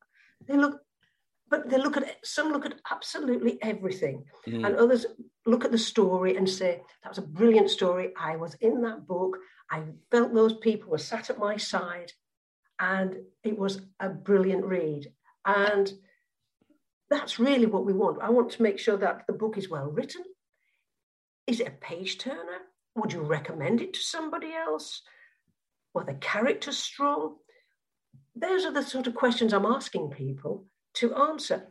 some look at absolutely everything. And others look at the story and say, that was a brilliant story. I was in that book. I felt those people were sat at my side, and it was a brilliant read. And that's really what we want. I want to make sure that the book is well written. Is it a page turner? Would you recommend it to somebody else? Were the characters strong? Those are the sort of questions I'm asking people to answer.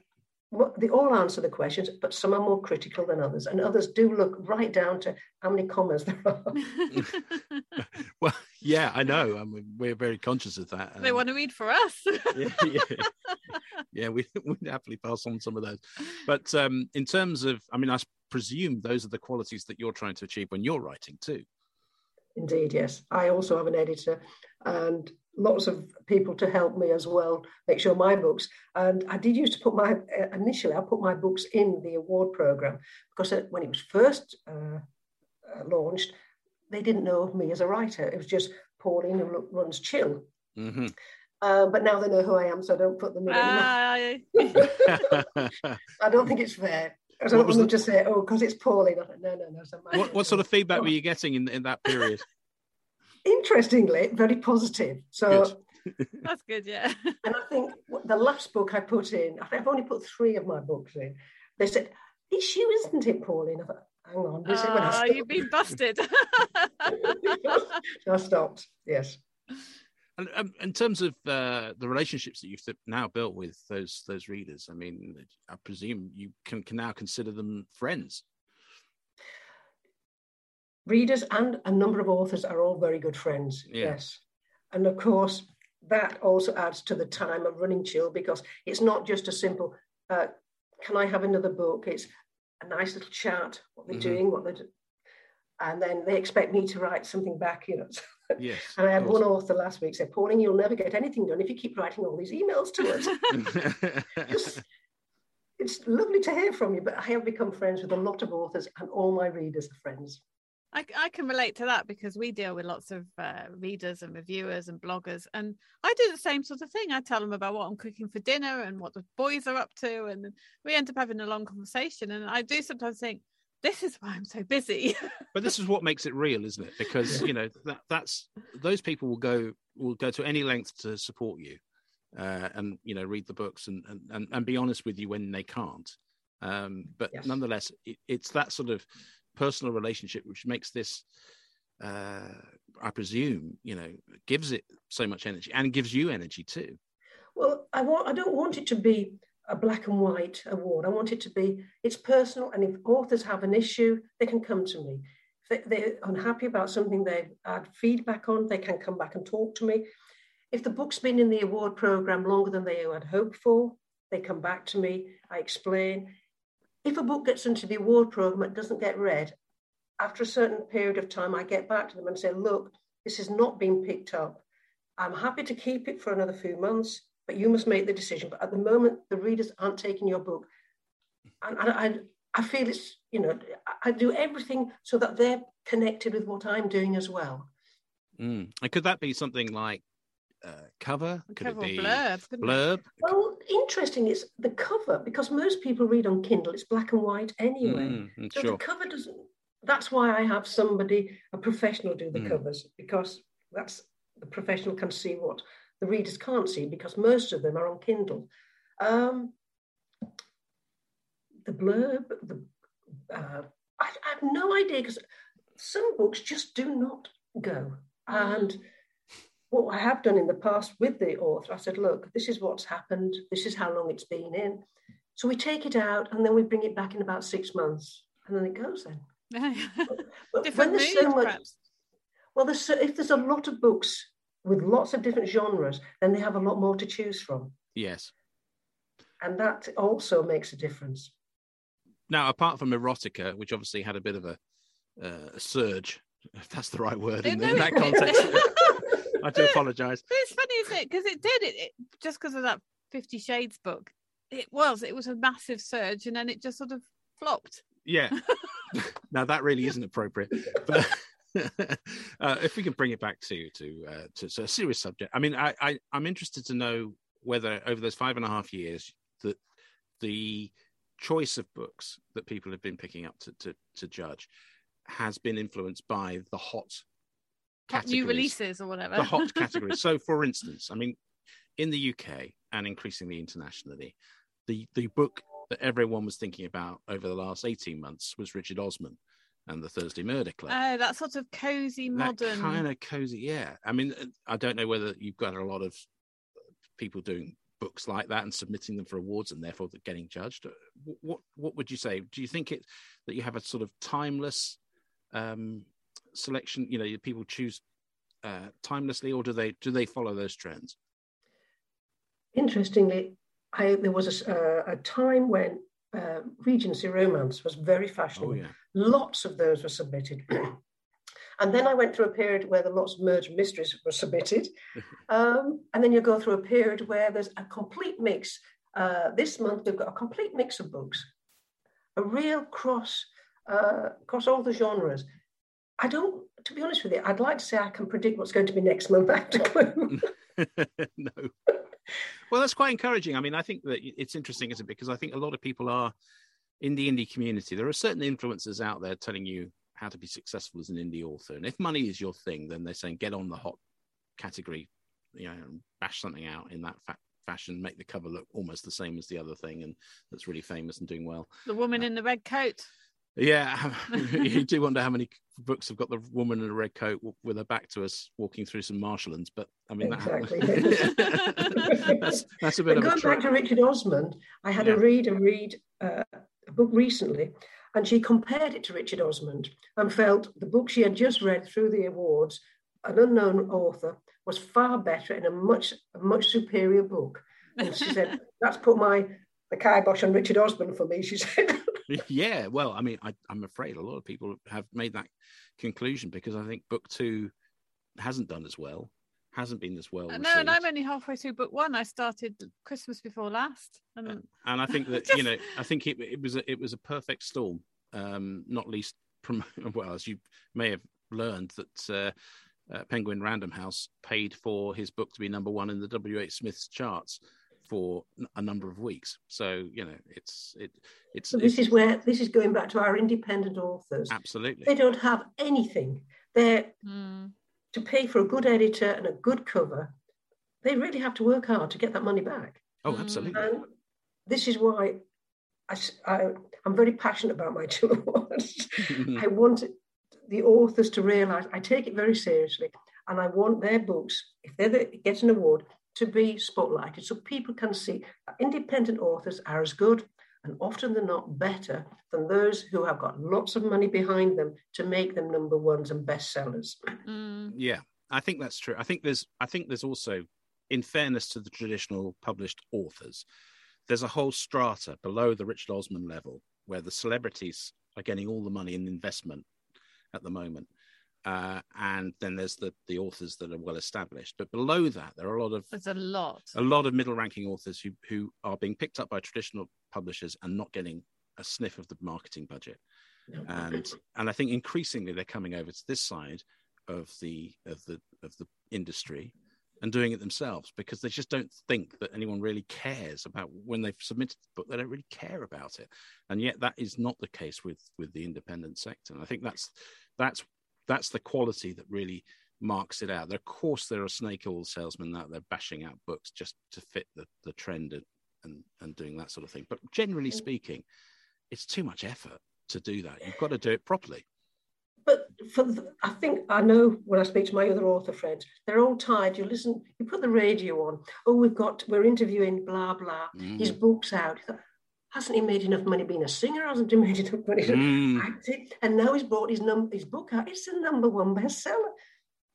They all answer the questions, but some are more critical than others, and others do look right down to how many commas there are. Well, yeah, I know. I mean, we're very conscious of that. They want to read for us. Yeah, we'd happily pass on some of those. But in terms of, I mean, I presume those are the qualities that you're trying to achieve when you're writing too. Indeed, yes. I also have an editor and lots of people to help me as well, make sure my books, and I did used to put my books in the award programme, because when it was first launched, they didn't know of me as a writer. It was just Pauline who runs Chill. Mm-hmm. But now they know who I am, so I don't put them in. I don't think it's fair. I don't want them to say, oh, because it's Pauline. No. So what sort of feedback were you getting in that period? Interestingly, very positive. So that's good, yeah. And I think the last book I put in, I've only put 3 of my books in. They said, "It's you, isn't it, Pauline?" I thought, "Hang on, you've been busted." I stopped. Yes. And in terms of the relationships that you've now built with those readers, I mean, I presume you can now consider them friends. Readers and a number of authors are all very good friends, yes. And of course, that also adds to the time of running Chill, because it's not just a simple, can I have another book? It's a nice little chat, what they're doing, and then they expect me to write something back, you know. Yes. And I had one author last week say, Pauline, you'll never get anything done if you keep writing all these emails to us. It's lovely to hear from you, but I have become friends with a lot of authors, and all my readers are friends. I can relate to that because we deal with lots of readers and reviewers and bloggers, and I do the same sort of thing. I tell them about what I'm cooking for dinner and what the boys are up to, and we end up having a long conversation. And I do sometimes think, this is why I'm so busy. But this is what makes it real, isn't it? Because you know that's those people will go to any length to support you, and you know, read the books and be honest with you when they can't. But yes, nonetheless, it's that sort of personal relationship which makes this, I presume, you know, gives it so much energy and gives you energy too. Well, I don't want it to be a black and white award. I want it to be, it's personal, and if authors have an issue, they can come to me. If they're unhappy about something they've had feedback on, they can come back and talk to me. If the book's been in the award programme longer than they had hoped for, they come back to me, I explain. If a book gets into the award programme and doesn't get read, after a certain period of time, I get back to them and say, look, this has not been picked up. I'm happy to keep it for another few months, but you must make the decision. But at the moment, the readers aren't taking your book. And I feel it's, you know, I do everything so that they're connected with what I'm doing as well. Mm. And could that be something like cover? Could it be blurb? Well, interesting is the cover, because most people read on Kindle, it's black and white anyway. Mm, so sure, the cover doesn't, that's why I have somebody, a professional, do the covers, because that's, the professional can see what the readers can't see, because most of them are on Kindle. The blurb, I have no idea, because some books just do not go. And what I have done in the past with the author, I said, look, this is what's happened, this is how long it's been in. So we take it out and then we bring it back in about 6 months, and then it goes then. But when there's so much, perhaps. Well, if there's a lot of books with lots of different genres, then they have a lot more to choose from. Yes. And that also makes a difference. Now, apart from erotica, which obviously had a bit of a surge, if that's the right word in that context. I do apologise. It's funny, isn't it? Because it did. It just because of that 50 Shades book, it was a massive surge, and then it just sort of flopped. Yeah. Now that really isn't appropriate. But if we can bring it back to a serious subject, I mean, I'm interested to know whether over those 5.5 years that the choice of books that people have been picking up to judge has been influenced by the hot new releases or whatever. The hot categories. So, for instance, I mean, in the UK and increasingly internationally, the book that everyone was thinking about over the last 18 months was Richard Osman and the Thursday Murder Club. Oh, that sort of cosy modern. That kind of cosy, yeah. I mean, I don't know whether you've got a lot of people doing books like that and submitting them for awards and therefore getting judged. What would you say? Do you think that you have a sort of timeless selection, you know, people choose timelessly, or do they follow those trends? Interestingly, there was a time when Regency romance was very fashionable. Oh, yeah. Lots of those were submitted. And then I went through a period where lots of murder mysteries were submitted. And then you go through a period where there's a complete mix. This month, we've got a complete mix of books, a real cross all the genres. I don't, to be honest with you, I'd like to say I can predict what's going to be next month after Clue. No. Well, that's quite encouraging. I mean, I think that it's interesting, isn't it? Because I think a lot of people are in the indie community. There are certain influencers out there telling you how to be successful as an indie author. And if money is your thing, then they're saying, get on the hot category, you know, and bash something out in that fashion, make the cover look almost the same as the other thing. And that's really famous and doing well. The woman in the red coat. Yeah, you do wonder how many books have got the woman in a red coat with her back to us walking through some marshlands. But I mean, exactly. That's a bit of a trick. Going back to Richard Osman, I had a book recently, and she compared it to Richard Osman and felt the book she had just read through the awards, an unknown author, was far better and a much superior book. And she said, "That's put the kibosh on Richard Osman for me," she said. Yeah, well, I mean, I'm afraid a lot of people have made that conclusion, because I think book two hasn't done as well, hasn't been as well received. No, and I'm only halfway through book one. I started Christmas before last, and I think that I think it was a perfect storm, not least well, as you may have learned, that Penguin Random House paid for his book to be number one in the W H Smith's charts for a number of weeks. So, you know, it's so this is where this is going back to our independent authors. Absolutely. They don't have anything. They're to pay for a good editor and a good cover. They really have to work hard to get that money back. Oh, absolutely. And this is why I'm very passionate about my two awards. I want the authors to realise I take it very seriously, and I want their books, if they get an award, to be spotlighted so people can see that independent authors are as good and often they're not better than those who have got lots of money behind them to make them number ones and bestsellers. Yeah, I think that's true. I think there's also, in fairness to the traditional published authors, there's a whole strata below the Richard Osman level where the celebrities are getting all the money and investment at the moment. And then there's the authors that are well established, but below that there are a lot of middle-ranking authors who are being picked up by traditional publishers and not getting a sniff of the marketing budget. And I think increasingly they're coming over to this side of the industry and doing it themselves, because they just don't think that anyone really cares about when they've submitted the book. They don't really care about it, and yet that is not the case with the independent sector. And I think that's the quality that really marks it out. Of course, there are snake oil salesmen out there bashing out books just to fit the trend and doing that sort of thing. But generally speaking, it's too much effort to do that. You've got to do it properly. But I think I know when I speak to my other author friends, they're all tired. You listen, you put the radio on. Oh, we're interviewing blah, blah. His book's out. Hasn't he made enough money being a singer? Hasn't he made enough money acting? And now he's bought his book out. It's the number one bestseller.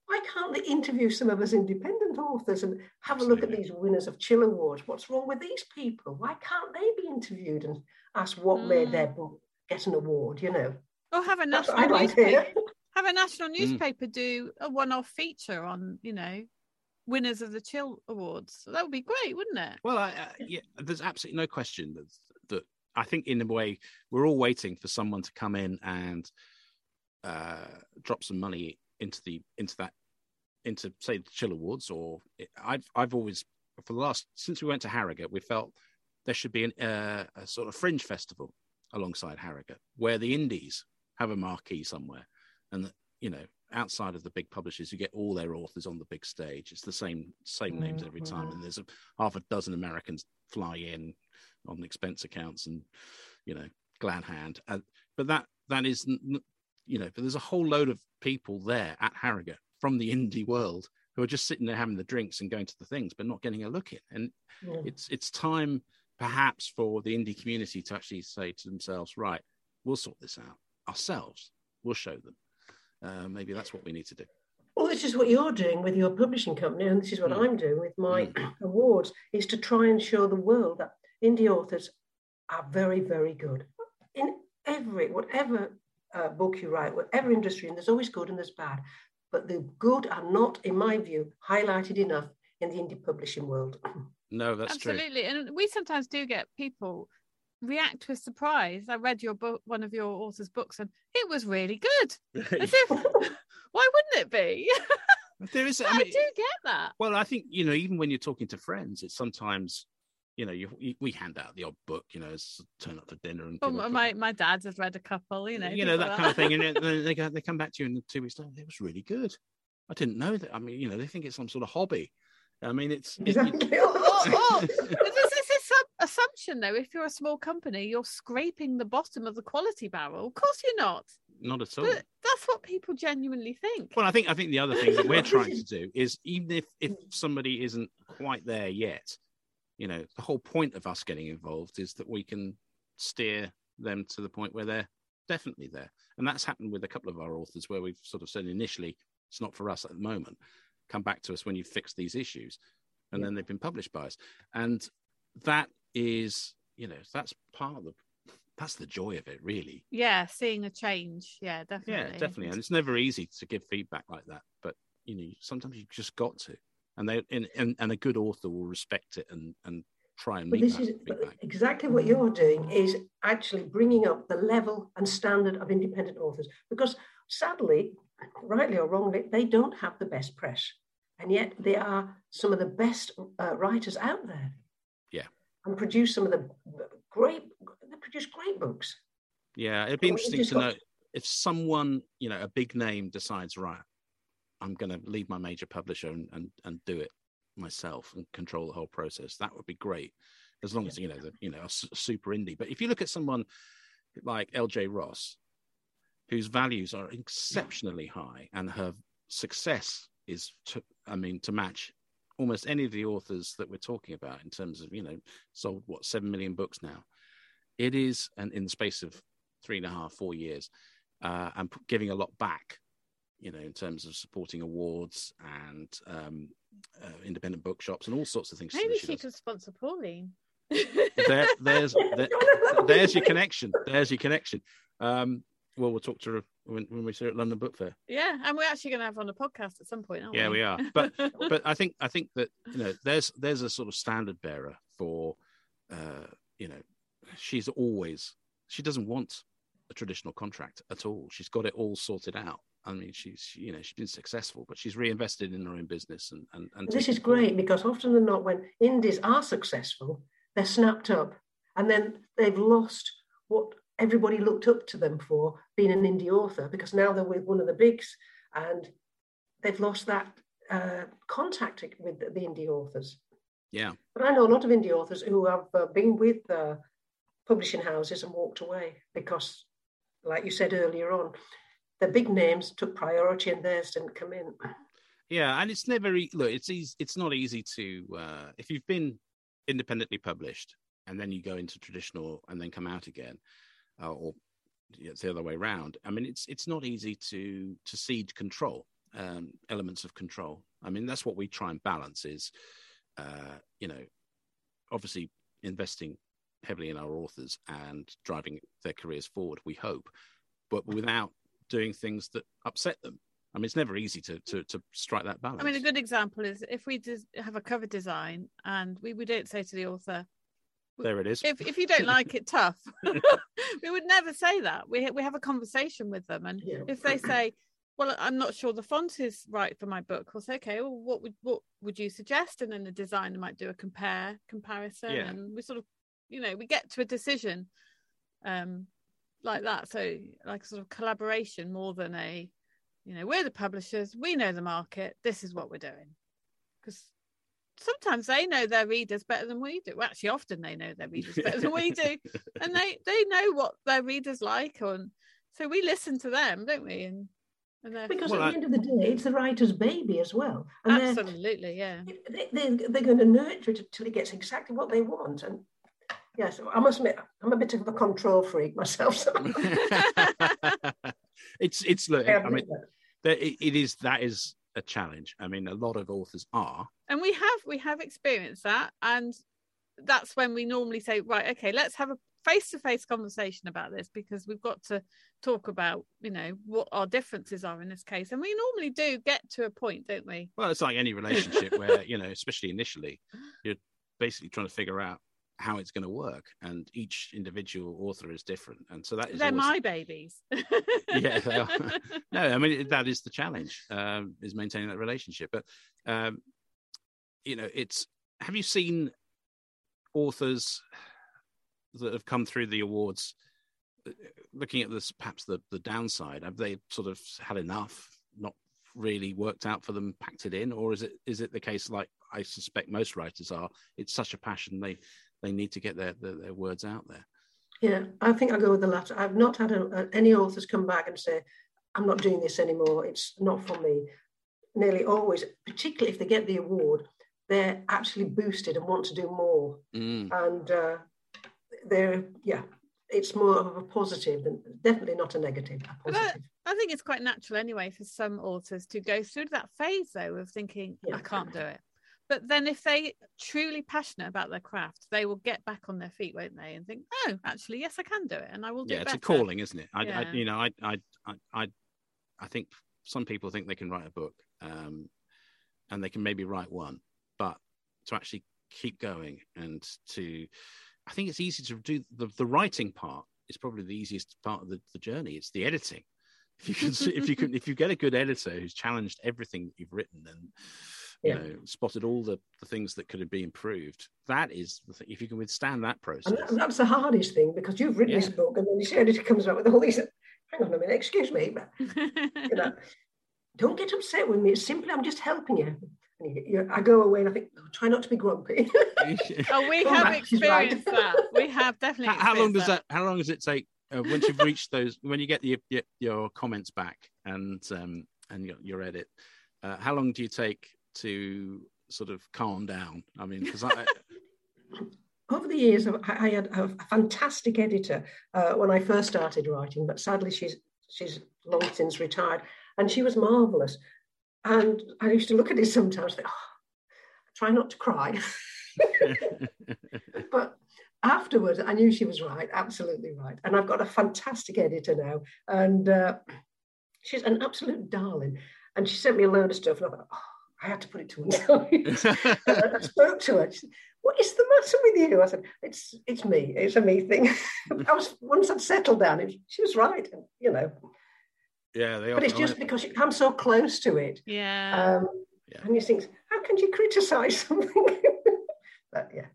Why can't they interview some of us independent authors and have a look at these winners of Chill Awards? What's wrong with these people? Why can't they be interviewed and asked what made their book get an award, you know? Or have a national newspaper. Have a national newspaper do a one-off feature on, you know, winners of the Chill Awards. So that would be great, wouldn't it? Well, yeah, there's absolutely no question that I think, in a way, we're all waiting for someone to come in and drop some money into say the Chill Awards. Or I've always, since we went to Harrogate, we felt there should be a sort of fringe festival alongside Harrogate where the indies have a marquee somewhere, and you know, outside of the big publishers who get all their authors on the big stage, it's the same names every time, and there's half a dozen Americans fly in on expense accounts and, you know, glad hand. But that is, you know, but there's a whole load of people there at Harrogate from the indie world who are just sitting there having the drinks and going to the things but not getting a look in. And it's time perhaps for the indie community to actually say to themselves, right, we'll sort this out ourselves. We'll show them. Maybe that's what we need to do. Well, this is what you're doing with your publishing company, and this is what I'm doing with my awards, is to try and show the world that indie authors are very, very good. In whatever book you write, whatever industry, and there's always good and there's bad, but the good are not, in my view, highlighted enough in the indie publishing world. No, that's absolutely true. And we sometimes do get people react with surprise. I read your book, one of your author's books, and it was really good. As if, why wouldn't it be? There is. I mean, I do get that. Well, I think, you know, even when you're talking to friends, it's sometimes, you know, we hand out the odd book, you know, turn up for dinner and. Well, my dad's has read a couple, you know that kind of thing, and they come back to you in 2 weeks' time. It was really good. I didn't know that. I mean, you know, they think it's some sort of hobby. I mean, it's exactly. Assumption though, if you're a small company, you're scraping the bottom of the quality barrel. Of course you're not at all, but that's what people genuinely think. Well, I think the other thing that we're trying to do is, even if somebody isn't quite there yet, you know, the whole point of us getting involved is that we can steer them to the point where they're definitely there. And that's happened with a couple of our authors where we've sort of said initially, it's not for us at the moment, come back to us when you fix these issues, and then they've been published by us. And that is, you know, that's the joy of it, really. Yeah, seeing a change. Yeah, definitely. Yeah, definitely. And it's never easy to give feedback like that, but you know, sometimes you just got to. And a good author will respect it and try and meet that feedback. Exactly what you're doing is actually bringing up the level and standard of independent authors, because sadly, rightly or wrongly, they don't have the best press, and yet they are some of the best writers out there. Yeah, and produce some of the great. They produce great books. Yeah, it'd be interesting to know if someone, you know, a big name decides, right, I'm going to leave my major publisher and do it myself and control the whole process. That would be great, as long as you know, a super indie. But if you look at someone like LJ Ross, whose values are exceptionally high, and her success is, to match almost any of the authors that we're talking about in terms of, you know, sold what 7 million books now. It is, and in the space of 3.5-4 years, and giving a lot back, you know, in terms of supporting awards and independent bookshops and all sorts of things. Maybe she could sponsor Pauline. There's your connection. There's your connection. Well, we'll talk to her when we see her at London Book Fair. Yeah, and we're actually going to have her on a podcast at some point, aren't we? Yeah, we are. But I think that, you know, there's a sort of standard bearer for, you know, she doesn't want a traditional contract at all. She's got it all sorted out. I mean, she's been successful, but she's reinvested in her own business. And this is great, because often than not, when indies are successful, they're snapped up and then they've lost what everybody looked up to them for, being an indie author, because now they're with one of the bigs and they've lost that contact with the indie authors. Yeah. But I know a lot of indie authors who have been with publishing houses and walked away because, like you said earlier on, the big names took priority and theirs didn't come in. Yeah, and it's never it's not easy to if you've been independently published and then you go into traditional and then come out again, or it's the other way around. I mean, it's not easy to cede control, elements of control. I mean, that's what we try and balance is, you know, obviously investing heavily in our authors and driving their careers forward, we hope, but without doing things that upset them. I mean, it's never easy to strike that balance. I mean, a good example is if we have a cover design and we don't say to the author, there it is. If you don't like it, tough. We would never say that. We have a conversation with them, and if they say, well, I'm not sure the font is right for my book, we'll say, okay, well, what would you suggest? And then the designer might do a comparison, and we sort of, you know, we get to a decision like that. So like sort of collaboration more than a, you know, we're the publishers, we know the market, this is what we're doing. Because sometimes they know their readers better than we do. Well, actually, often they know their readers better than we do. And they know what their readers like. And so we listen to them, don't we? And because at the end of the day, it's the writer's baby as well. And absolutely, yeah. They're going to nurture it until it gets exactly what they want. And yes, I must admit, I'm a bit of a control freak myself. So. it's look, I mean, that is a challenge. I mean, a lot of authors are, and we have experienced that, and that's when we normally say, right, okay, let's have a face-to-face conversation about this, because we've got to talk about, you know, what our differences are in this case, and we normally do get to a point, don't we? Well, it's like any relationship where, you know, especially initially, you're basically trying to figure out how it's going to work, and each individual author is different, and so that is my babies. Yeah, they are. No, I mean, that is the challenge, is maintaining that relationship. But you know, it's, have you seen authors that have come through the awards looking at this, perhaps the downside? Have they sort of had enough, not really worked out for them, packed it in? Or is it the case, like I suspect most writers are, it's such a passion they need to get their words out there? Yeah, I think I'll go with the latter. I've not had any authors come back and say, I'm not doing this anymore, it's not for me. Nearly always, particularly if they get the award, they're actually boosted and want to do more. And it's more of a positive, than definitely not a negative. A positive. I think it's quite natural anyway for some authors to go through that phase, though, of thinking, I can't do it. But then if they're truly passionate about their craft, they will get back on their feet, won't they? And think, oh, actually, yes, I can do it. And I will do it better. It's a calling, isn't it? I think some people think they can write a book, and they can maybe write one. But to actually keep going and to, I think it's easy to do the writing part. It's probably the easiest part of the journey. It's the editing. If you can, if you get a good editor who's challenged everything that you've written and you know, spotted all the things that could have been improved, that is the thing. If you can withstand that process, and that's the hardest thing, because you've written this book and then this editor comes up with all these. Hang on a minute, excuse me, but you know, don't get upset with me. It's simply I'm just helping you. I go away and I think, oh, try not to be grumpy. Oh, we have experienced that. We have definitely. How long does it take once you've reached those? When you get your comments back and your edit, how long do you take to sort of calm down? I mean, because over the years, I had a fantastic editor when I first started writing, but sadly she's long since retired, and she was marvellous. And I used to look at it sometimes, think, try not to cry. But afterwards, I knew she was right, absolutely right. And I've got a fantastic editor now, and she's an absolute darling. And she sent me a load of stuff, and I thought, I had to put it to one side. I spoke to her. She said, "What is the matter with you?" I said, "It's me. It's a me thing." Once I'd settled down, she was right, and, you know. Yeah, they are. But it's just because you come so close to it. Yeah. And you think, how can you criticise something? But yeah,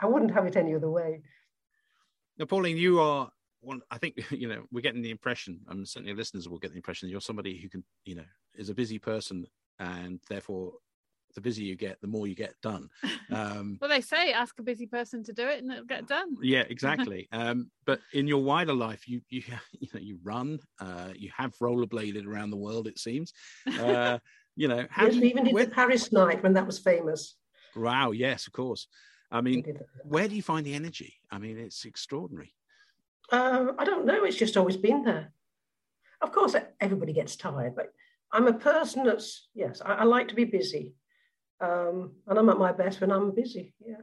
I wouldn't have it any other way. Now, Pauline, you are one. I think, you know, we're getting the impression, and certainly listeners will get the impression, that you're somebody who can, you know, is a busy person, and therefore, the busier you get, the more you get done. Well, they say ask a busy person to do it and it'll get done. Yeah, exactly. But in your wider life, you run, you have rollerbladed around the world, it seems. You know, even did the Paris night when that was famous. Wow. Yes, of course. I mean, where do you find the energy? I mean, it's extraordinary. I don't know. It's just always been there. Of course, everybody gets tired, but I'm a person that's I like to be busy. And I'm at my best when I'm busy. Yeah,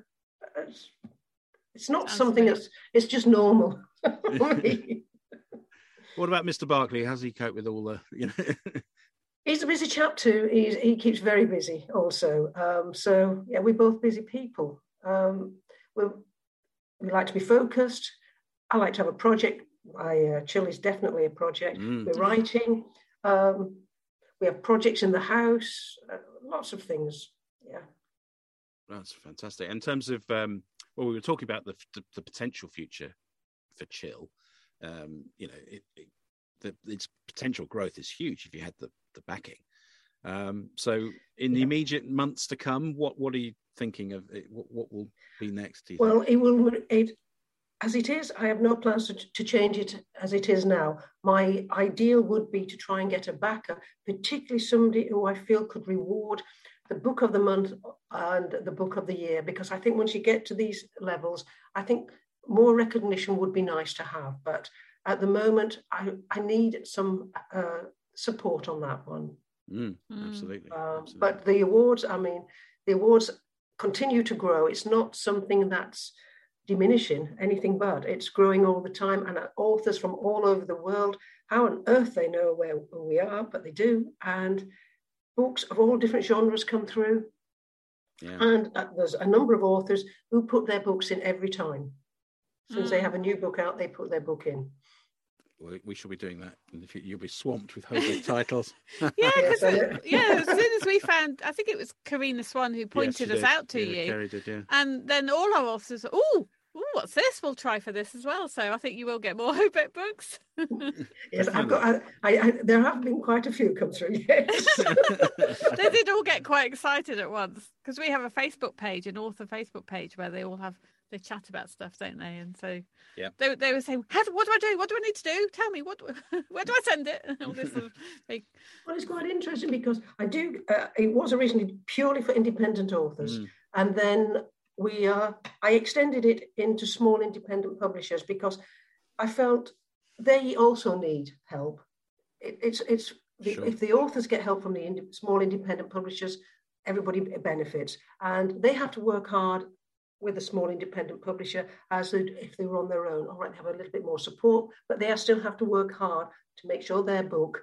it's not something that's. It's just normal. What about Mr. Barclay? How's he cope with all the? You know, he's a busy chap too. He keeps very busy also. So yeah, we're both busy people. We like to be focused. I like to have a project. My chill is definitely a project. Mm. We're writing. We have projects in the house. Lots of things. Yeah, that's fantastic. In terms of we were talking about the potential future for Chill. You know, its potential growth is huge if you had the backing. So in the immediate months to come, what are you thinking of? What will be next? Well, think? It will. It as it is. I have no plans to change it as it is now. My ideal would be to try and get a backer, particularly somebody who I feel could reward the book of the month and the book of the year, because I think once you get to these levels, I think more recognition would be nice to have. But at the moment, I need some support on that one. Absolutely. But the awards, continue to grow. It's not something that's diminishing, anything but. It's growing all the time. And authors from all over the world, how on earth they know where we are, but they do. And books of all different genres come through. Yeah. And there's a number of authors who put their books in every time. Since they have a new book out, they put their book in. We should be doing that. You'll be swamped with Hobeck titles. As soon as we found, I think it was Karina Swan who pointed us out to you. Carrie did, yeah. And then all our authors were, what's this? We'll try for this as well. So I think you will get more Hobeck books. Yes, I've got. There have been quite a few come through. Yes, they did all get quite excited at once, because we have a Facebook page, an author Facebook page, where they all have they chat about stuff, don't they? And so they were saying, "What do I do? What do I need to do? Tell me where do I send it?" All this sort of thing. Well, it's quite interesting because I do. It was originally purely for independent authors, and then I extended it into small independent publishers because I felt they also need help. If the authors get help from the small independent publishers, everybody benefits, and they have to work hard with a small independent publisher as if they were on their own. All right, they have a little bit more support, but they still have to work hard to make sure their book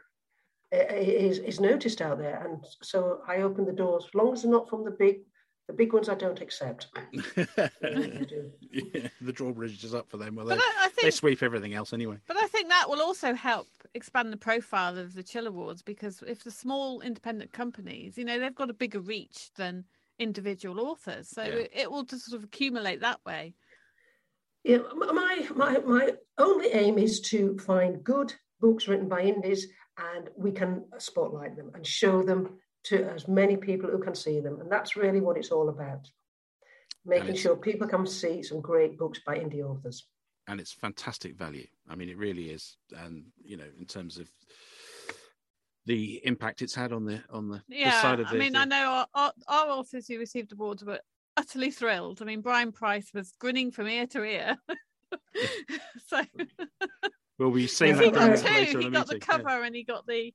is noticed out there. And so I opened the doors, as long as they're not from the big The big ones I don't accept. Yeah, the drawbridge is up for them. Well, they sweep everything else anyway. But I think that will also help expand the profile of the Chill Awards, because if the small independent companies, you know, they've got a bigger reach than individual authors. So it will just sort of accumulate that way. Yeah, my only aim is to find good books written by indies, and we can spotlight them and show them to as many people who can see them. And that's really what it's all about, making sure people can see some great books by indie authors. And it's fantastic value. I mean, it really is. And, you know, in terms of the impact it's had on the side of the... Yeah, I mean, I know our authors who received awards were utterly thrilled. I mean, Brian Price was grinning from ear to ear. So... Well, we see that later. He got the cover and he got the...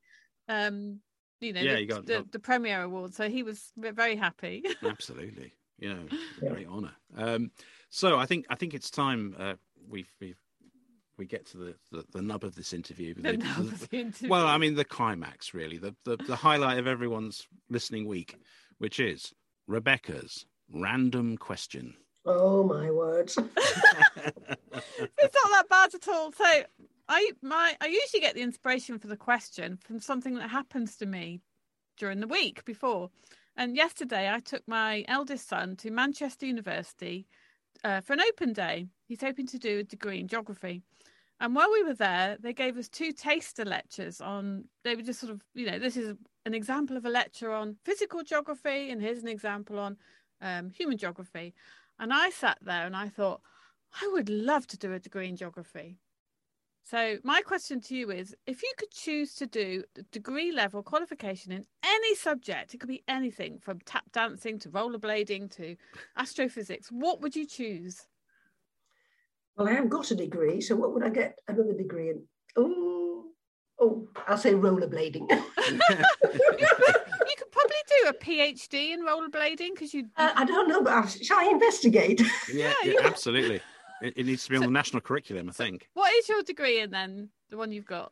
the Premier Award, so he was very happy. Absolutely, you know, great honour. So I think it's time we get to the nub of this interview. Well, I mean the climax, really, the highlight of everyone's listening week, which is Rebecca's random question. Oh my word! It's not that bad at all. So. I usually get the inspiration for the question from something that happens to me during the week before. And yesterday I took my eldest son to Manchester University for an open day. He's hoping to do a degree in geography. And while we were there, they gave us two taster lectures they were just sort of, you know, this is an example of a lecture on physical geography and here's an example on human geography. And I sat there and I thought, I would love to do a degree in geography. So my question to you is, if you could choose to do a degree level qualification in any subject, it could be anything from tap dancing to rollerblading to astrophysics, what would you choose? Well, I haven't got a degree, so what would I get another degree in? Oh, I'll say rollerblading. You could probably do a PhD in rollerblading because you... I don't know, but shall I investigate? Yeah, absolutely. It needs to be on the national curriculum, I think. What is your degree in then, the one you've got?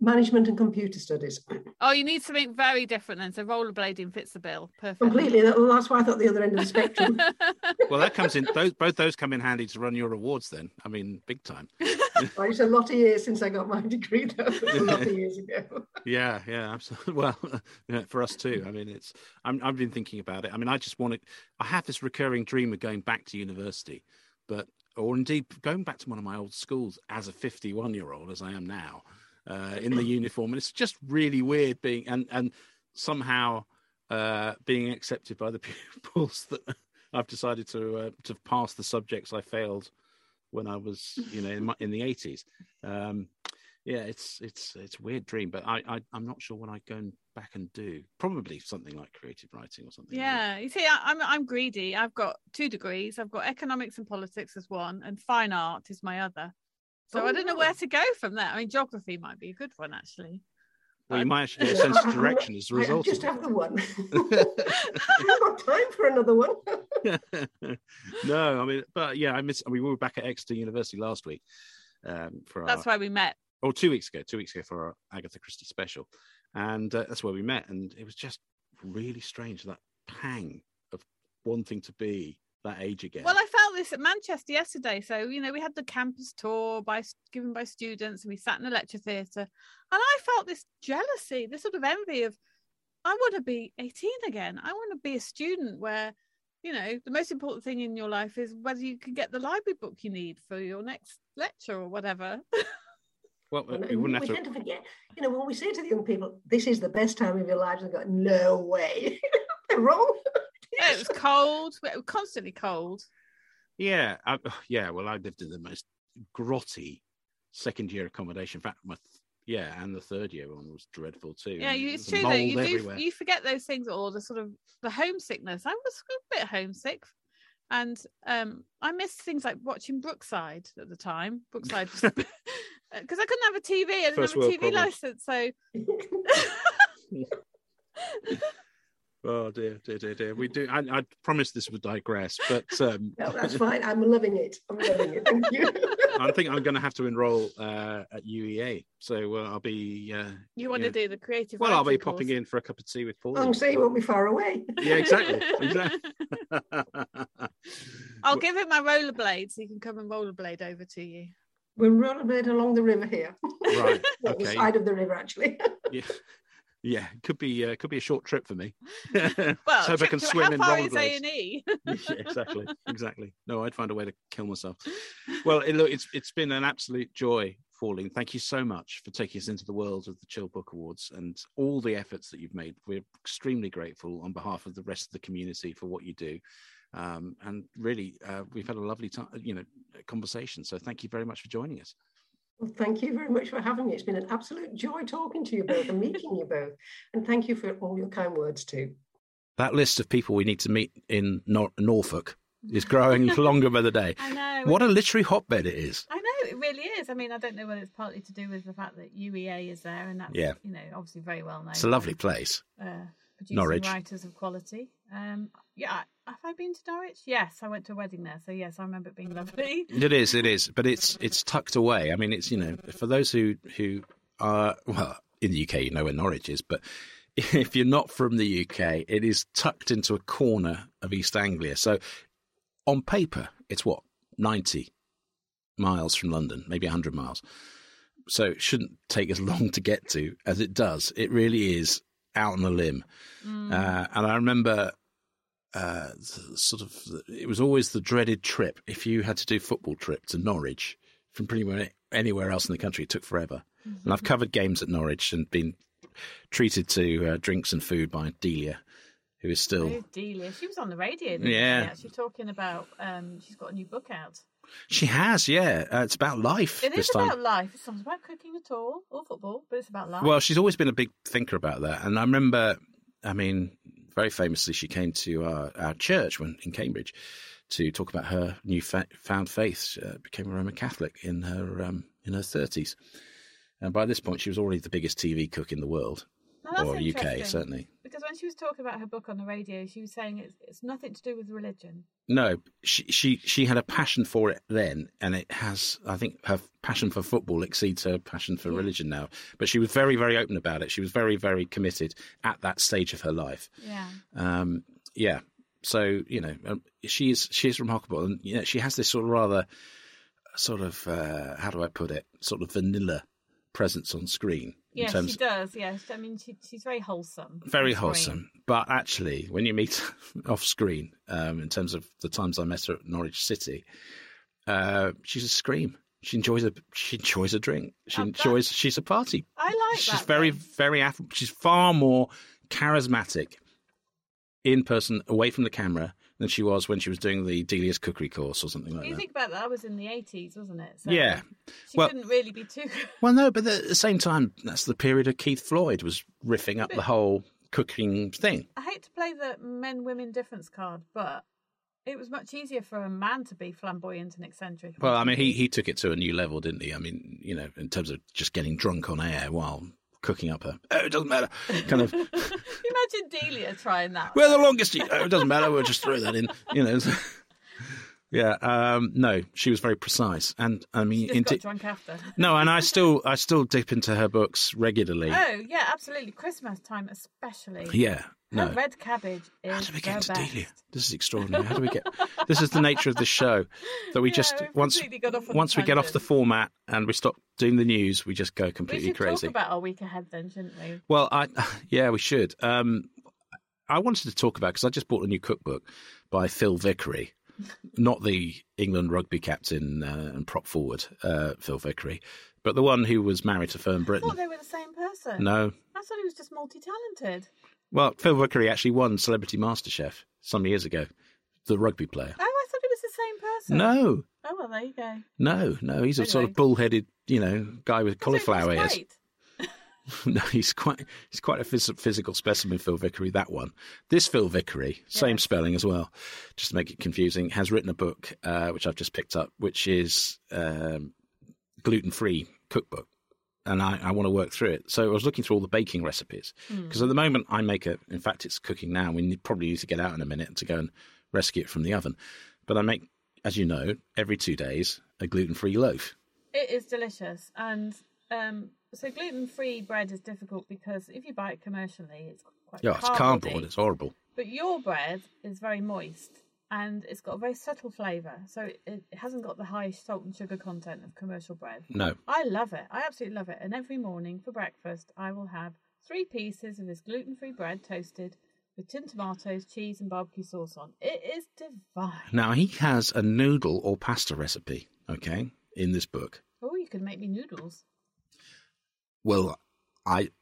Management and Computer Studies. Oh, you need something very different then. So rollerblading fits the bill. Perfect. Completely. That's why I thought the other end of the spectrum. Well, that comes in. Both those come in handy to run your awards then. I mean, big time. Well, it's a lot of years since I got my degree, though. It's a lot of years ago. Yeah, absolutely. Well, for us too. I mean, I've been thinking about it. I mean, I have this recurring dream of going back to university, or indeed going back to one of my old schools as a 51-year-old, as I am now, in the uniform. And it's just really weird being, and somehow being accepted by the pupils that I've decided to pass the subjects I failed when I was, you know, in the 80s. It's a weird dream, but I'm not sure what I'd go back and do. Probably something like creative writing or something. Yeah, like. You see, I'm greedy. I've got 2 degrees. I've got economics and politics as one, and fine art is my other. So I don't know where to go from there. I mean, geography might be a good one, actually. Well, you might actually get a sense of direction as a result. I just have the one. I haven't got time for another one. No, I mean, but yeah, we were back at Exeter University last week. That's why we met. Oh, 2 weeks ago for our Agatha Christie special. And that's where we met. And it was just really strange, that pang of wanting to be that age again. Well, I felt this at Manchester yesterday. So, you know, we had the campus tour given by students, and we sat in the lecture theatre. And I felt this jealousy, this sort of envy of, I want to be 18 again. I want to be a student where, you know, the most important thing in your life is whether you can get the library book you need for your next lecture or whatever. Well, we tend to forget, you know, when we say to the young people, this is the best time of your lives, they go, no way. They're wrong. Yeah, it was cold. It was constantly cold. Yeah. Well, I lived in the most grotty second year accommodation. In fact, and the third year one was dreadful too. Yeah, it's true though. You forget those things, or the sort of the homesickness. I was a bit homesick. And I missed things like watching Brookside at the time. Brookside was... Because I couldn't have a TV, I didn't have a TV license, so Oh dear. We do. I promised this would digress, but no, that's fine. I'm loving it. Thank you. I think I'm going to have to enrol at UEA, so I'll be. You want to do the creative? Well, I'll be popping in for a cup of tea with Pauline. Oh, so you won't be far away. Yeah, exactly. I'll give it my rollerblade, so you can come and rollerblade over to you. We'll rollerblade along the river here. Right. Okay. The side of the river, actually. Yeah. Yeah, it could be a short trip for me. Well, so if I can swim in rollerblades. Yeah, exactly. No, I'd find a way to kill myself. Well, look, it's been an absolute joy, Pauline. Thank you so much for taking us into the world of the Chill Book Awards and all the efforts that you've made. We're extremely grateful on behalf of the rest of the community for what you do. And really, we've had a lovely time, conversation. So thank you very much for joining us. Well, thank you very much for having me. It's been an absolute joy talking to you both and meeting you both. And thank you for all your kind words too. That list of people we need to meet in Norfolk is growing longer by the day. I know. What a literary hotbed it is. I know, it really is. I mean, I don't know whether it's partly to do with the fact that UEA is there and that's, obviously very well known. It's a lovely place. Producing Norwich. Writers of quality. Have I been to Norwich? Yes, I went to a wedding there, so yes, I remember it being lovely. It is, but it's tucked away. I mean, it's for those who are in the UK, you know where Norwich is, but if you're not from the UK, it is tucked into a corner of East Anglia. So on paper, it's 90 miles from London, maybe 100 miles. So it shouldn't take as long to get to as it does. It really is. Out on a limb. And I remember it was always the dreaded trip. If you had to do football trip to Norwich from pretty much anywhere else in the country, it took forever. Mm-hmm. And I've covered games at Norwich and been treated to drinks and food by Delia, who is still... Oh, Delia. She was on the radio. She's talking about... she's got a new book out. She has, yeah. It's about life. It is about life. It's not about cooking at all or football, but it's about life. Well, she's always been a big thinker about that. And I remember, very famously, she came to our church in Cambridge to talk about her new found faith. She became a Roman Catholic in her 30s. And by this point, she was already the biggest TV cook in the world, or UK, certainly. Because when she was talking about her book on the radio, she was saying it's nothing to do with religion. No, she had a passion for it then, and it has. I think her passion for football exceeds her passion for religion now. But she was very, very open about it. She was very, very committed at that stage of her life. Yeah. So she is remarkable, and she has this how do I put it? Sort of vanilla presence on screen. Yes, she does. Yes, I mean she's very wholesome. Very wholesome, but actually, when you meet off screen, in terms of the times I met her at Norwich City, she's a scream. She enjoys a drink. She enjoys. She's a party. I like that. She's very very. She's far more charismatic in person, away from the camera, than she was when she was doing the Delia's Cookery course or something like that. You think about that, was in the 80s, wasn't it? So yeah. She couldn't really be too... Well, no, but at the same time, that's the period of Keith Floyd was riffing up the whole cooking thing. I hate to play the men-women difference card, but it was much easier for a man to be flamboyant and eccentric. Well, I mean, he took it to a new level, didn't he? I mean, in terms of just getting drunk on air while... cooking up her, oh, it doesn't matter, kind of... Imagine Delia trying that. We're the longest, oh, it doesn't matter, we'll just throw that in, Yeah, no, she was very precise. And, I mean... She got drunk after. No, and I still dip into her books regularly. Oh, yeah, absolutely. Christmas time especially. Yeah, no. Her red cabbage is How do we get to best. Delia? This is extraordinary. How do we get... This is the nature of the show, that we just... Once we get off the format and we stop doing the news, we just go completely crazy. We should talk about our week ahead then, shouldn't we? Well, we should. I wanted to talk about, because I just bought a new cookbook by Phil Vickery. Not the England rugby captain and prop forward, Phil Vickery, but the one who was married to Fern Britton. I thought they were the same person. No. I thought he was just multi-talented. Well, Phil Vickery actually won Celebrity MasterChef some years ago, the rugby player. Oh, I thought he was the same person. No. Oh, well, there you go. No, he's a sort of bull-headed, guy with cauliflower ears. No, he's quite a physical specimen, Phil Vickery, that one. This Phil Vickery, same spelling as well, just to make it confusing, has written a book, which I've just picked up, which is gluten-free cookbook. and I want to work through it. So I was looking through all the baking recipes, because at the moment I make it. In fact, it's cooking now. We probably need to get out in a minute to go and rescue it from the oven. But I make, as you know, every 2 days a gluten-free loaf. It is delicious. And so gluten-free bread is difficult because if you buy it commercially, it's quite cardboard. It's cardboard. It's horrible. But your bread is very moist. And it's got a very subtle flavour, so it hasn't got the high salt and sugar content of commercial bread. No. I love it. I absolutely love it. And every morning for breakfast, I will have 3 pieces of this gluten-free bread toasted with tin tomatoes, cheese and barbecue sauce on. It is divine. Now, he has a noodle or pasta recipe, okay, in this book. Oh, you can make me noodles. Well,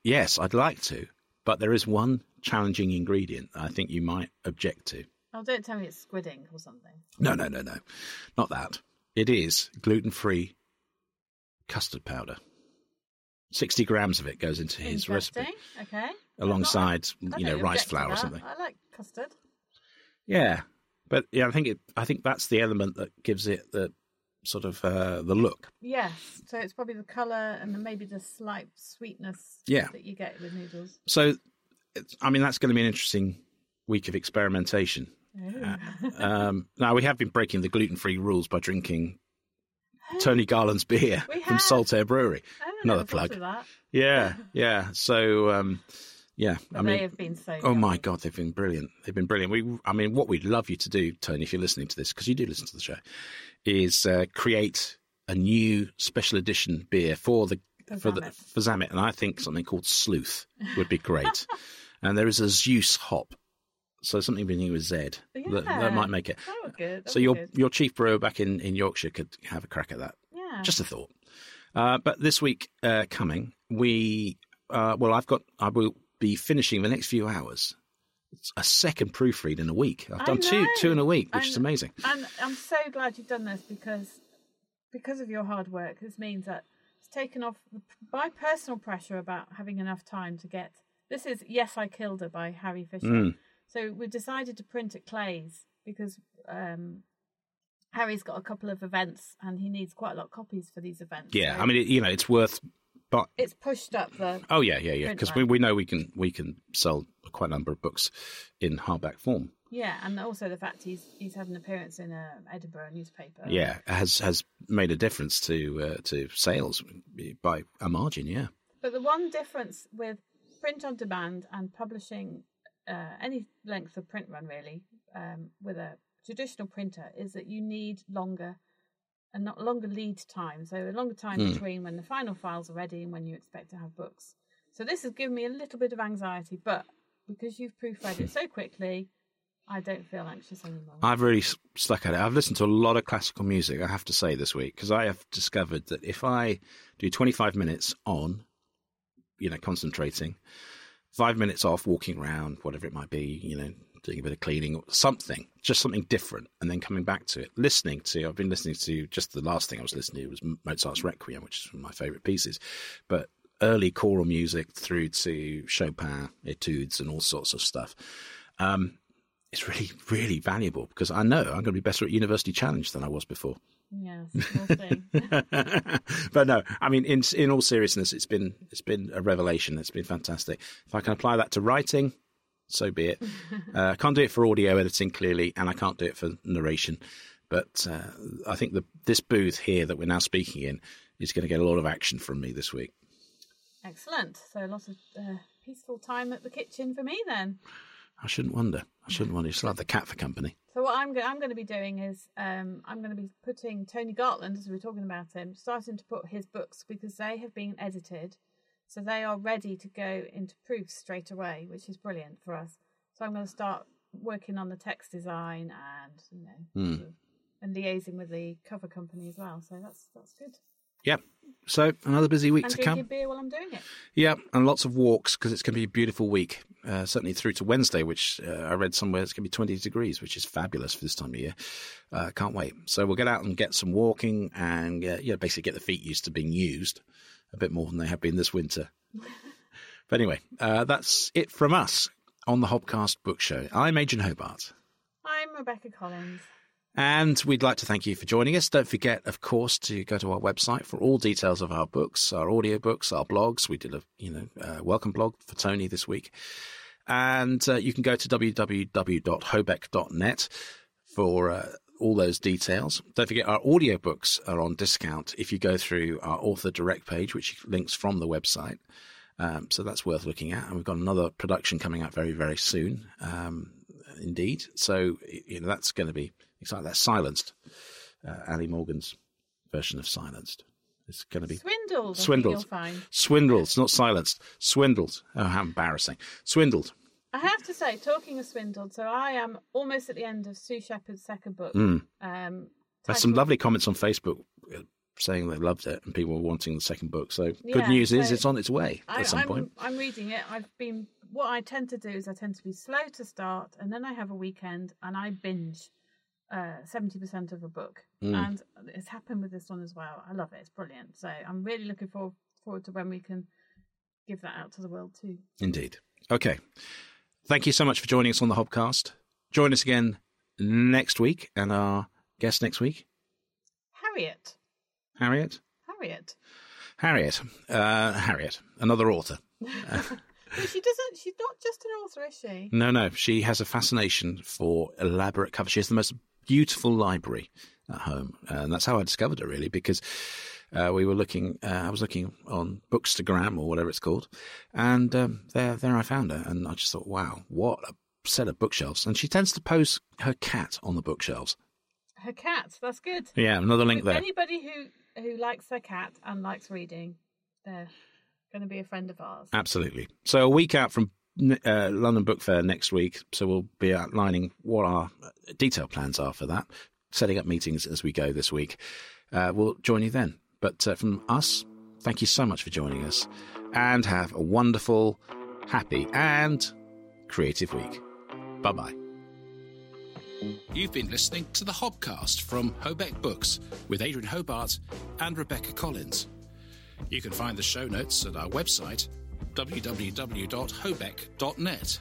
yes, I'd like to. But there is one challenging ingredient that I think you might object to. Oh, don't tell me it's squid ink or something. No. Not that. It is gluten-free custard powder. 60 grams of it goes into his recipe. Okay. Alongside, rice flour or something. I like custard. Yeah. But yeah, I think that's the element that gives it the sort of the look. Yes. So it's probably the colour and maybe the slight sweetness that you get with noodles. So, that's going to be an interesting week of experimentation. Now, we have been breaking the gluten-free rules by drinking Tony Garland's beer from Saltaire Brewery. Another plug. Yeah. So, they have been so good. My God, they've been brilliant. They've been brilliant. What we'd love you to do, Tony, if you're listening to this, because you do listen to the show, is create a new special edition beer for Zammit. And I think something called Sleuth would be great. And there is a Zeus hop. So something beginning with Z, that might make it. That good. That so your chief brewer back in Yorkshire could have a crack at that. Yeah. Just a thought. But this week coming, I will be finishing the next few hours. It's a second proofread in a week. I've done two in a week, which is amazing. And I'm so glad you've done this because of your hard work. This means that it's taken off my personal pressure about having enough time to get. This is Yes, I Killed Her by Harry Fisher. Mm. So we've decided to print at Clay's because Harry's got a couple of events and he needs quite a lot of copies for these events. Yeah, so it's worth. But it's pushed up the. Oh yeah. Because we know we can sell quite a number of books in hardback form. Yeah, and also the fact he's had an appearance in an Edinburgh newspaper. Yeah, has made a difference to sales by a margin. Yeah. But the one difference with print on demand and publishing. Any length of print run, really, with a traditional printer, is that you need longer lead time. So a longer time between when the final files are ready and when you expect to have books. So this has given me a little bit of anxiety, but because you've proofread it so quickly, I don't feel anxious anymore. I've really stuck at it. I've listened to a lot of classical music, I have to say, this week, because I have discovered that if I do 25 minutes on, concentrating, 5 minutes off, walking around, whatever it might be, doing a bit of cleaning or something, just something different, and then coming back to it. I've been listening to, just the last thing I was listening to was Mozart's Requiem, which is one of my favourite pieces, but early choral music through to Chopin etudes and all sorts of stuff. It's really, really valuable because I know I'm going to be better at University Challenge than I was before. Yes, but no, in all seriousness, it's been a revelation. It's been fantastic. If I can apply that to writing, so be it. I can't do it for audio editing clearly, and I can't do it for narration. But I think this booth here that we're now speaking in is going to get a lot of action from me this week. Excellent. So a lot of peaceful time at the kitchen for me then. I shouldn't wonder. You still have the cat for company. So what I'm going to be doing is I'm going to be putting Tony Gartland, as we were talking about him, starting to put his books because they have been edited. So they are ready to go into proofs straight away, which is brilliant for us. So I'm going to start working on the text design and, and liaising with the cover company as well. So that's good. Yep. So another busy week to come. And drinking beer while I'm doing it. Yeah, and lots of walks because it's going to be a beautiful week, certainly through to Wednesday, which I read somewhere it's going to be 20 degrees, which is fabulous for this time of year. Can't wait. So we'll get out and get some walking and basically get the feet used to being used a bit more than they have been this winter. But anyway, that's it from us on the Hobcast Book Show. I'm Adrian Hobart. I'm Rebecca Collins. And we'd like to thank you for joining us. Don't forget, of course, to go to our website for all details of our books, our audiobooks, our blogs. We did a welcome blog for Tony this week. And you can go to www.hobeck.net for all those details. Don't forget, our audiobooks are on discount if you go through our author direct page, which links from the website. So that's worth looking at. And we've got another production coming out very, very soon, indeed. So that's going to be exciting. That's Silenced, Ali Morgan's version of Silenced. It's going to be Swindled. Swindled. It's not silenced. Swindled. Oh, how embarrassing. Swindled. I have to say, talking of Swindled, so I am almost at the end of Sue Shepherd's second book. There's some lovely comments on Facebook saying they loved it and people were wanting the second book. So good news is it's on its way at some point. I'm reading it. What I tend to do is I tend to be slow to start, and then I have a weekend and I binge 70% of a book. And it's happened with this one as well. I love it. It's brilliant. So I'm really looking forward to when we can give that out to the world too. Indeed. Okay. Thank you so much for joining us on the Hobcast. Join us again next week, and our guest next week? Harriet. Harriet, another author. But she's not just an author, is she? No. She has a fascination for elaborate cover. She has the most beautiful library at home. And that's how I discovered her, really, because I was looking on Bookstagram or whatever it's called. And there I found her. And I just thought, wow, what a set of bookshelves. And she tends to pose her cat on the bookshelves. Her cat. That's good. Yeah, another link there. Anybody who likes their cat and likes reading, they're going to be a friend of ours. Absolutely. So a week out from London Book Fair next week. So we'll be outlining what our detailed plans are for that, setting up meetings as we go this week. We'll join you then. But from us, thank you so much for joining us, and have a wonderful, happy and creative week. Bye-bye. You've been listening to the Hobcast from Hobeck Books with Adrian Hobart and Rebecca Collins. You can find the show notes at our website, www.hobeck.net.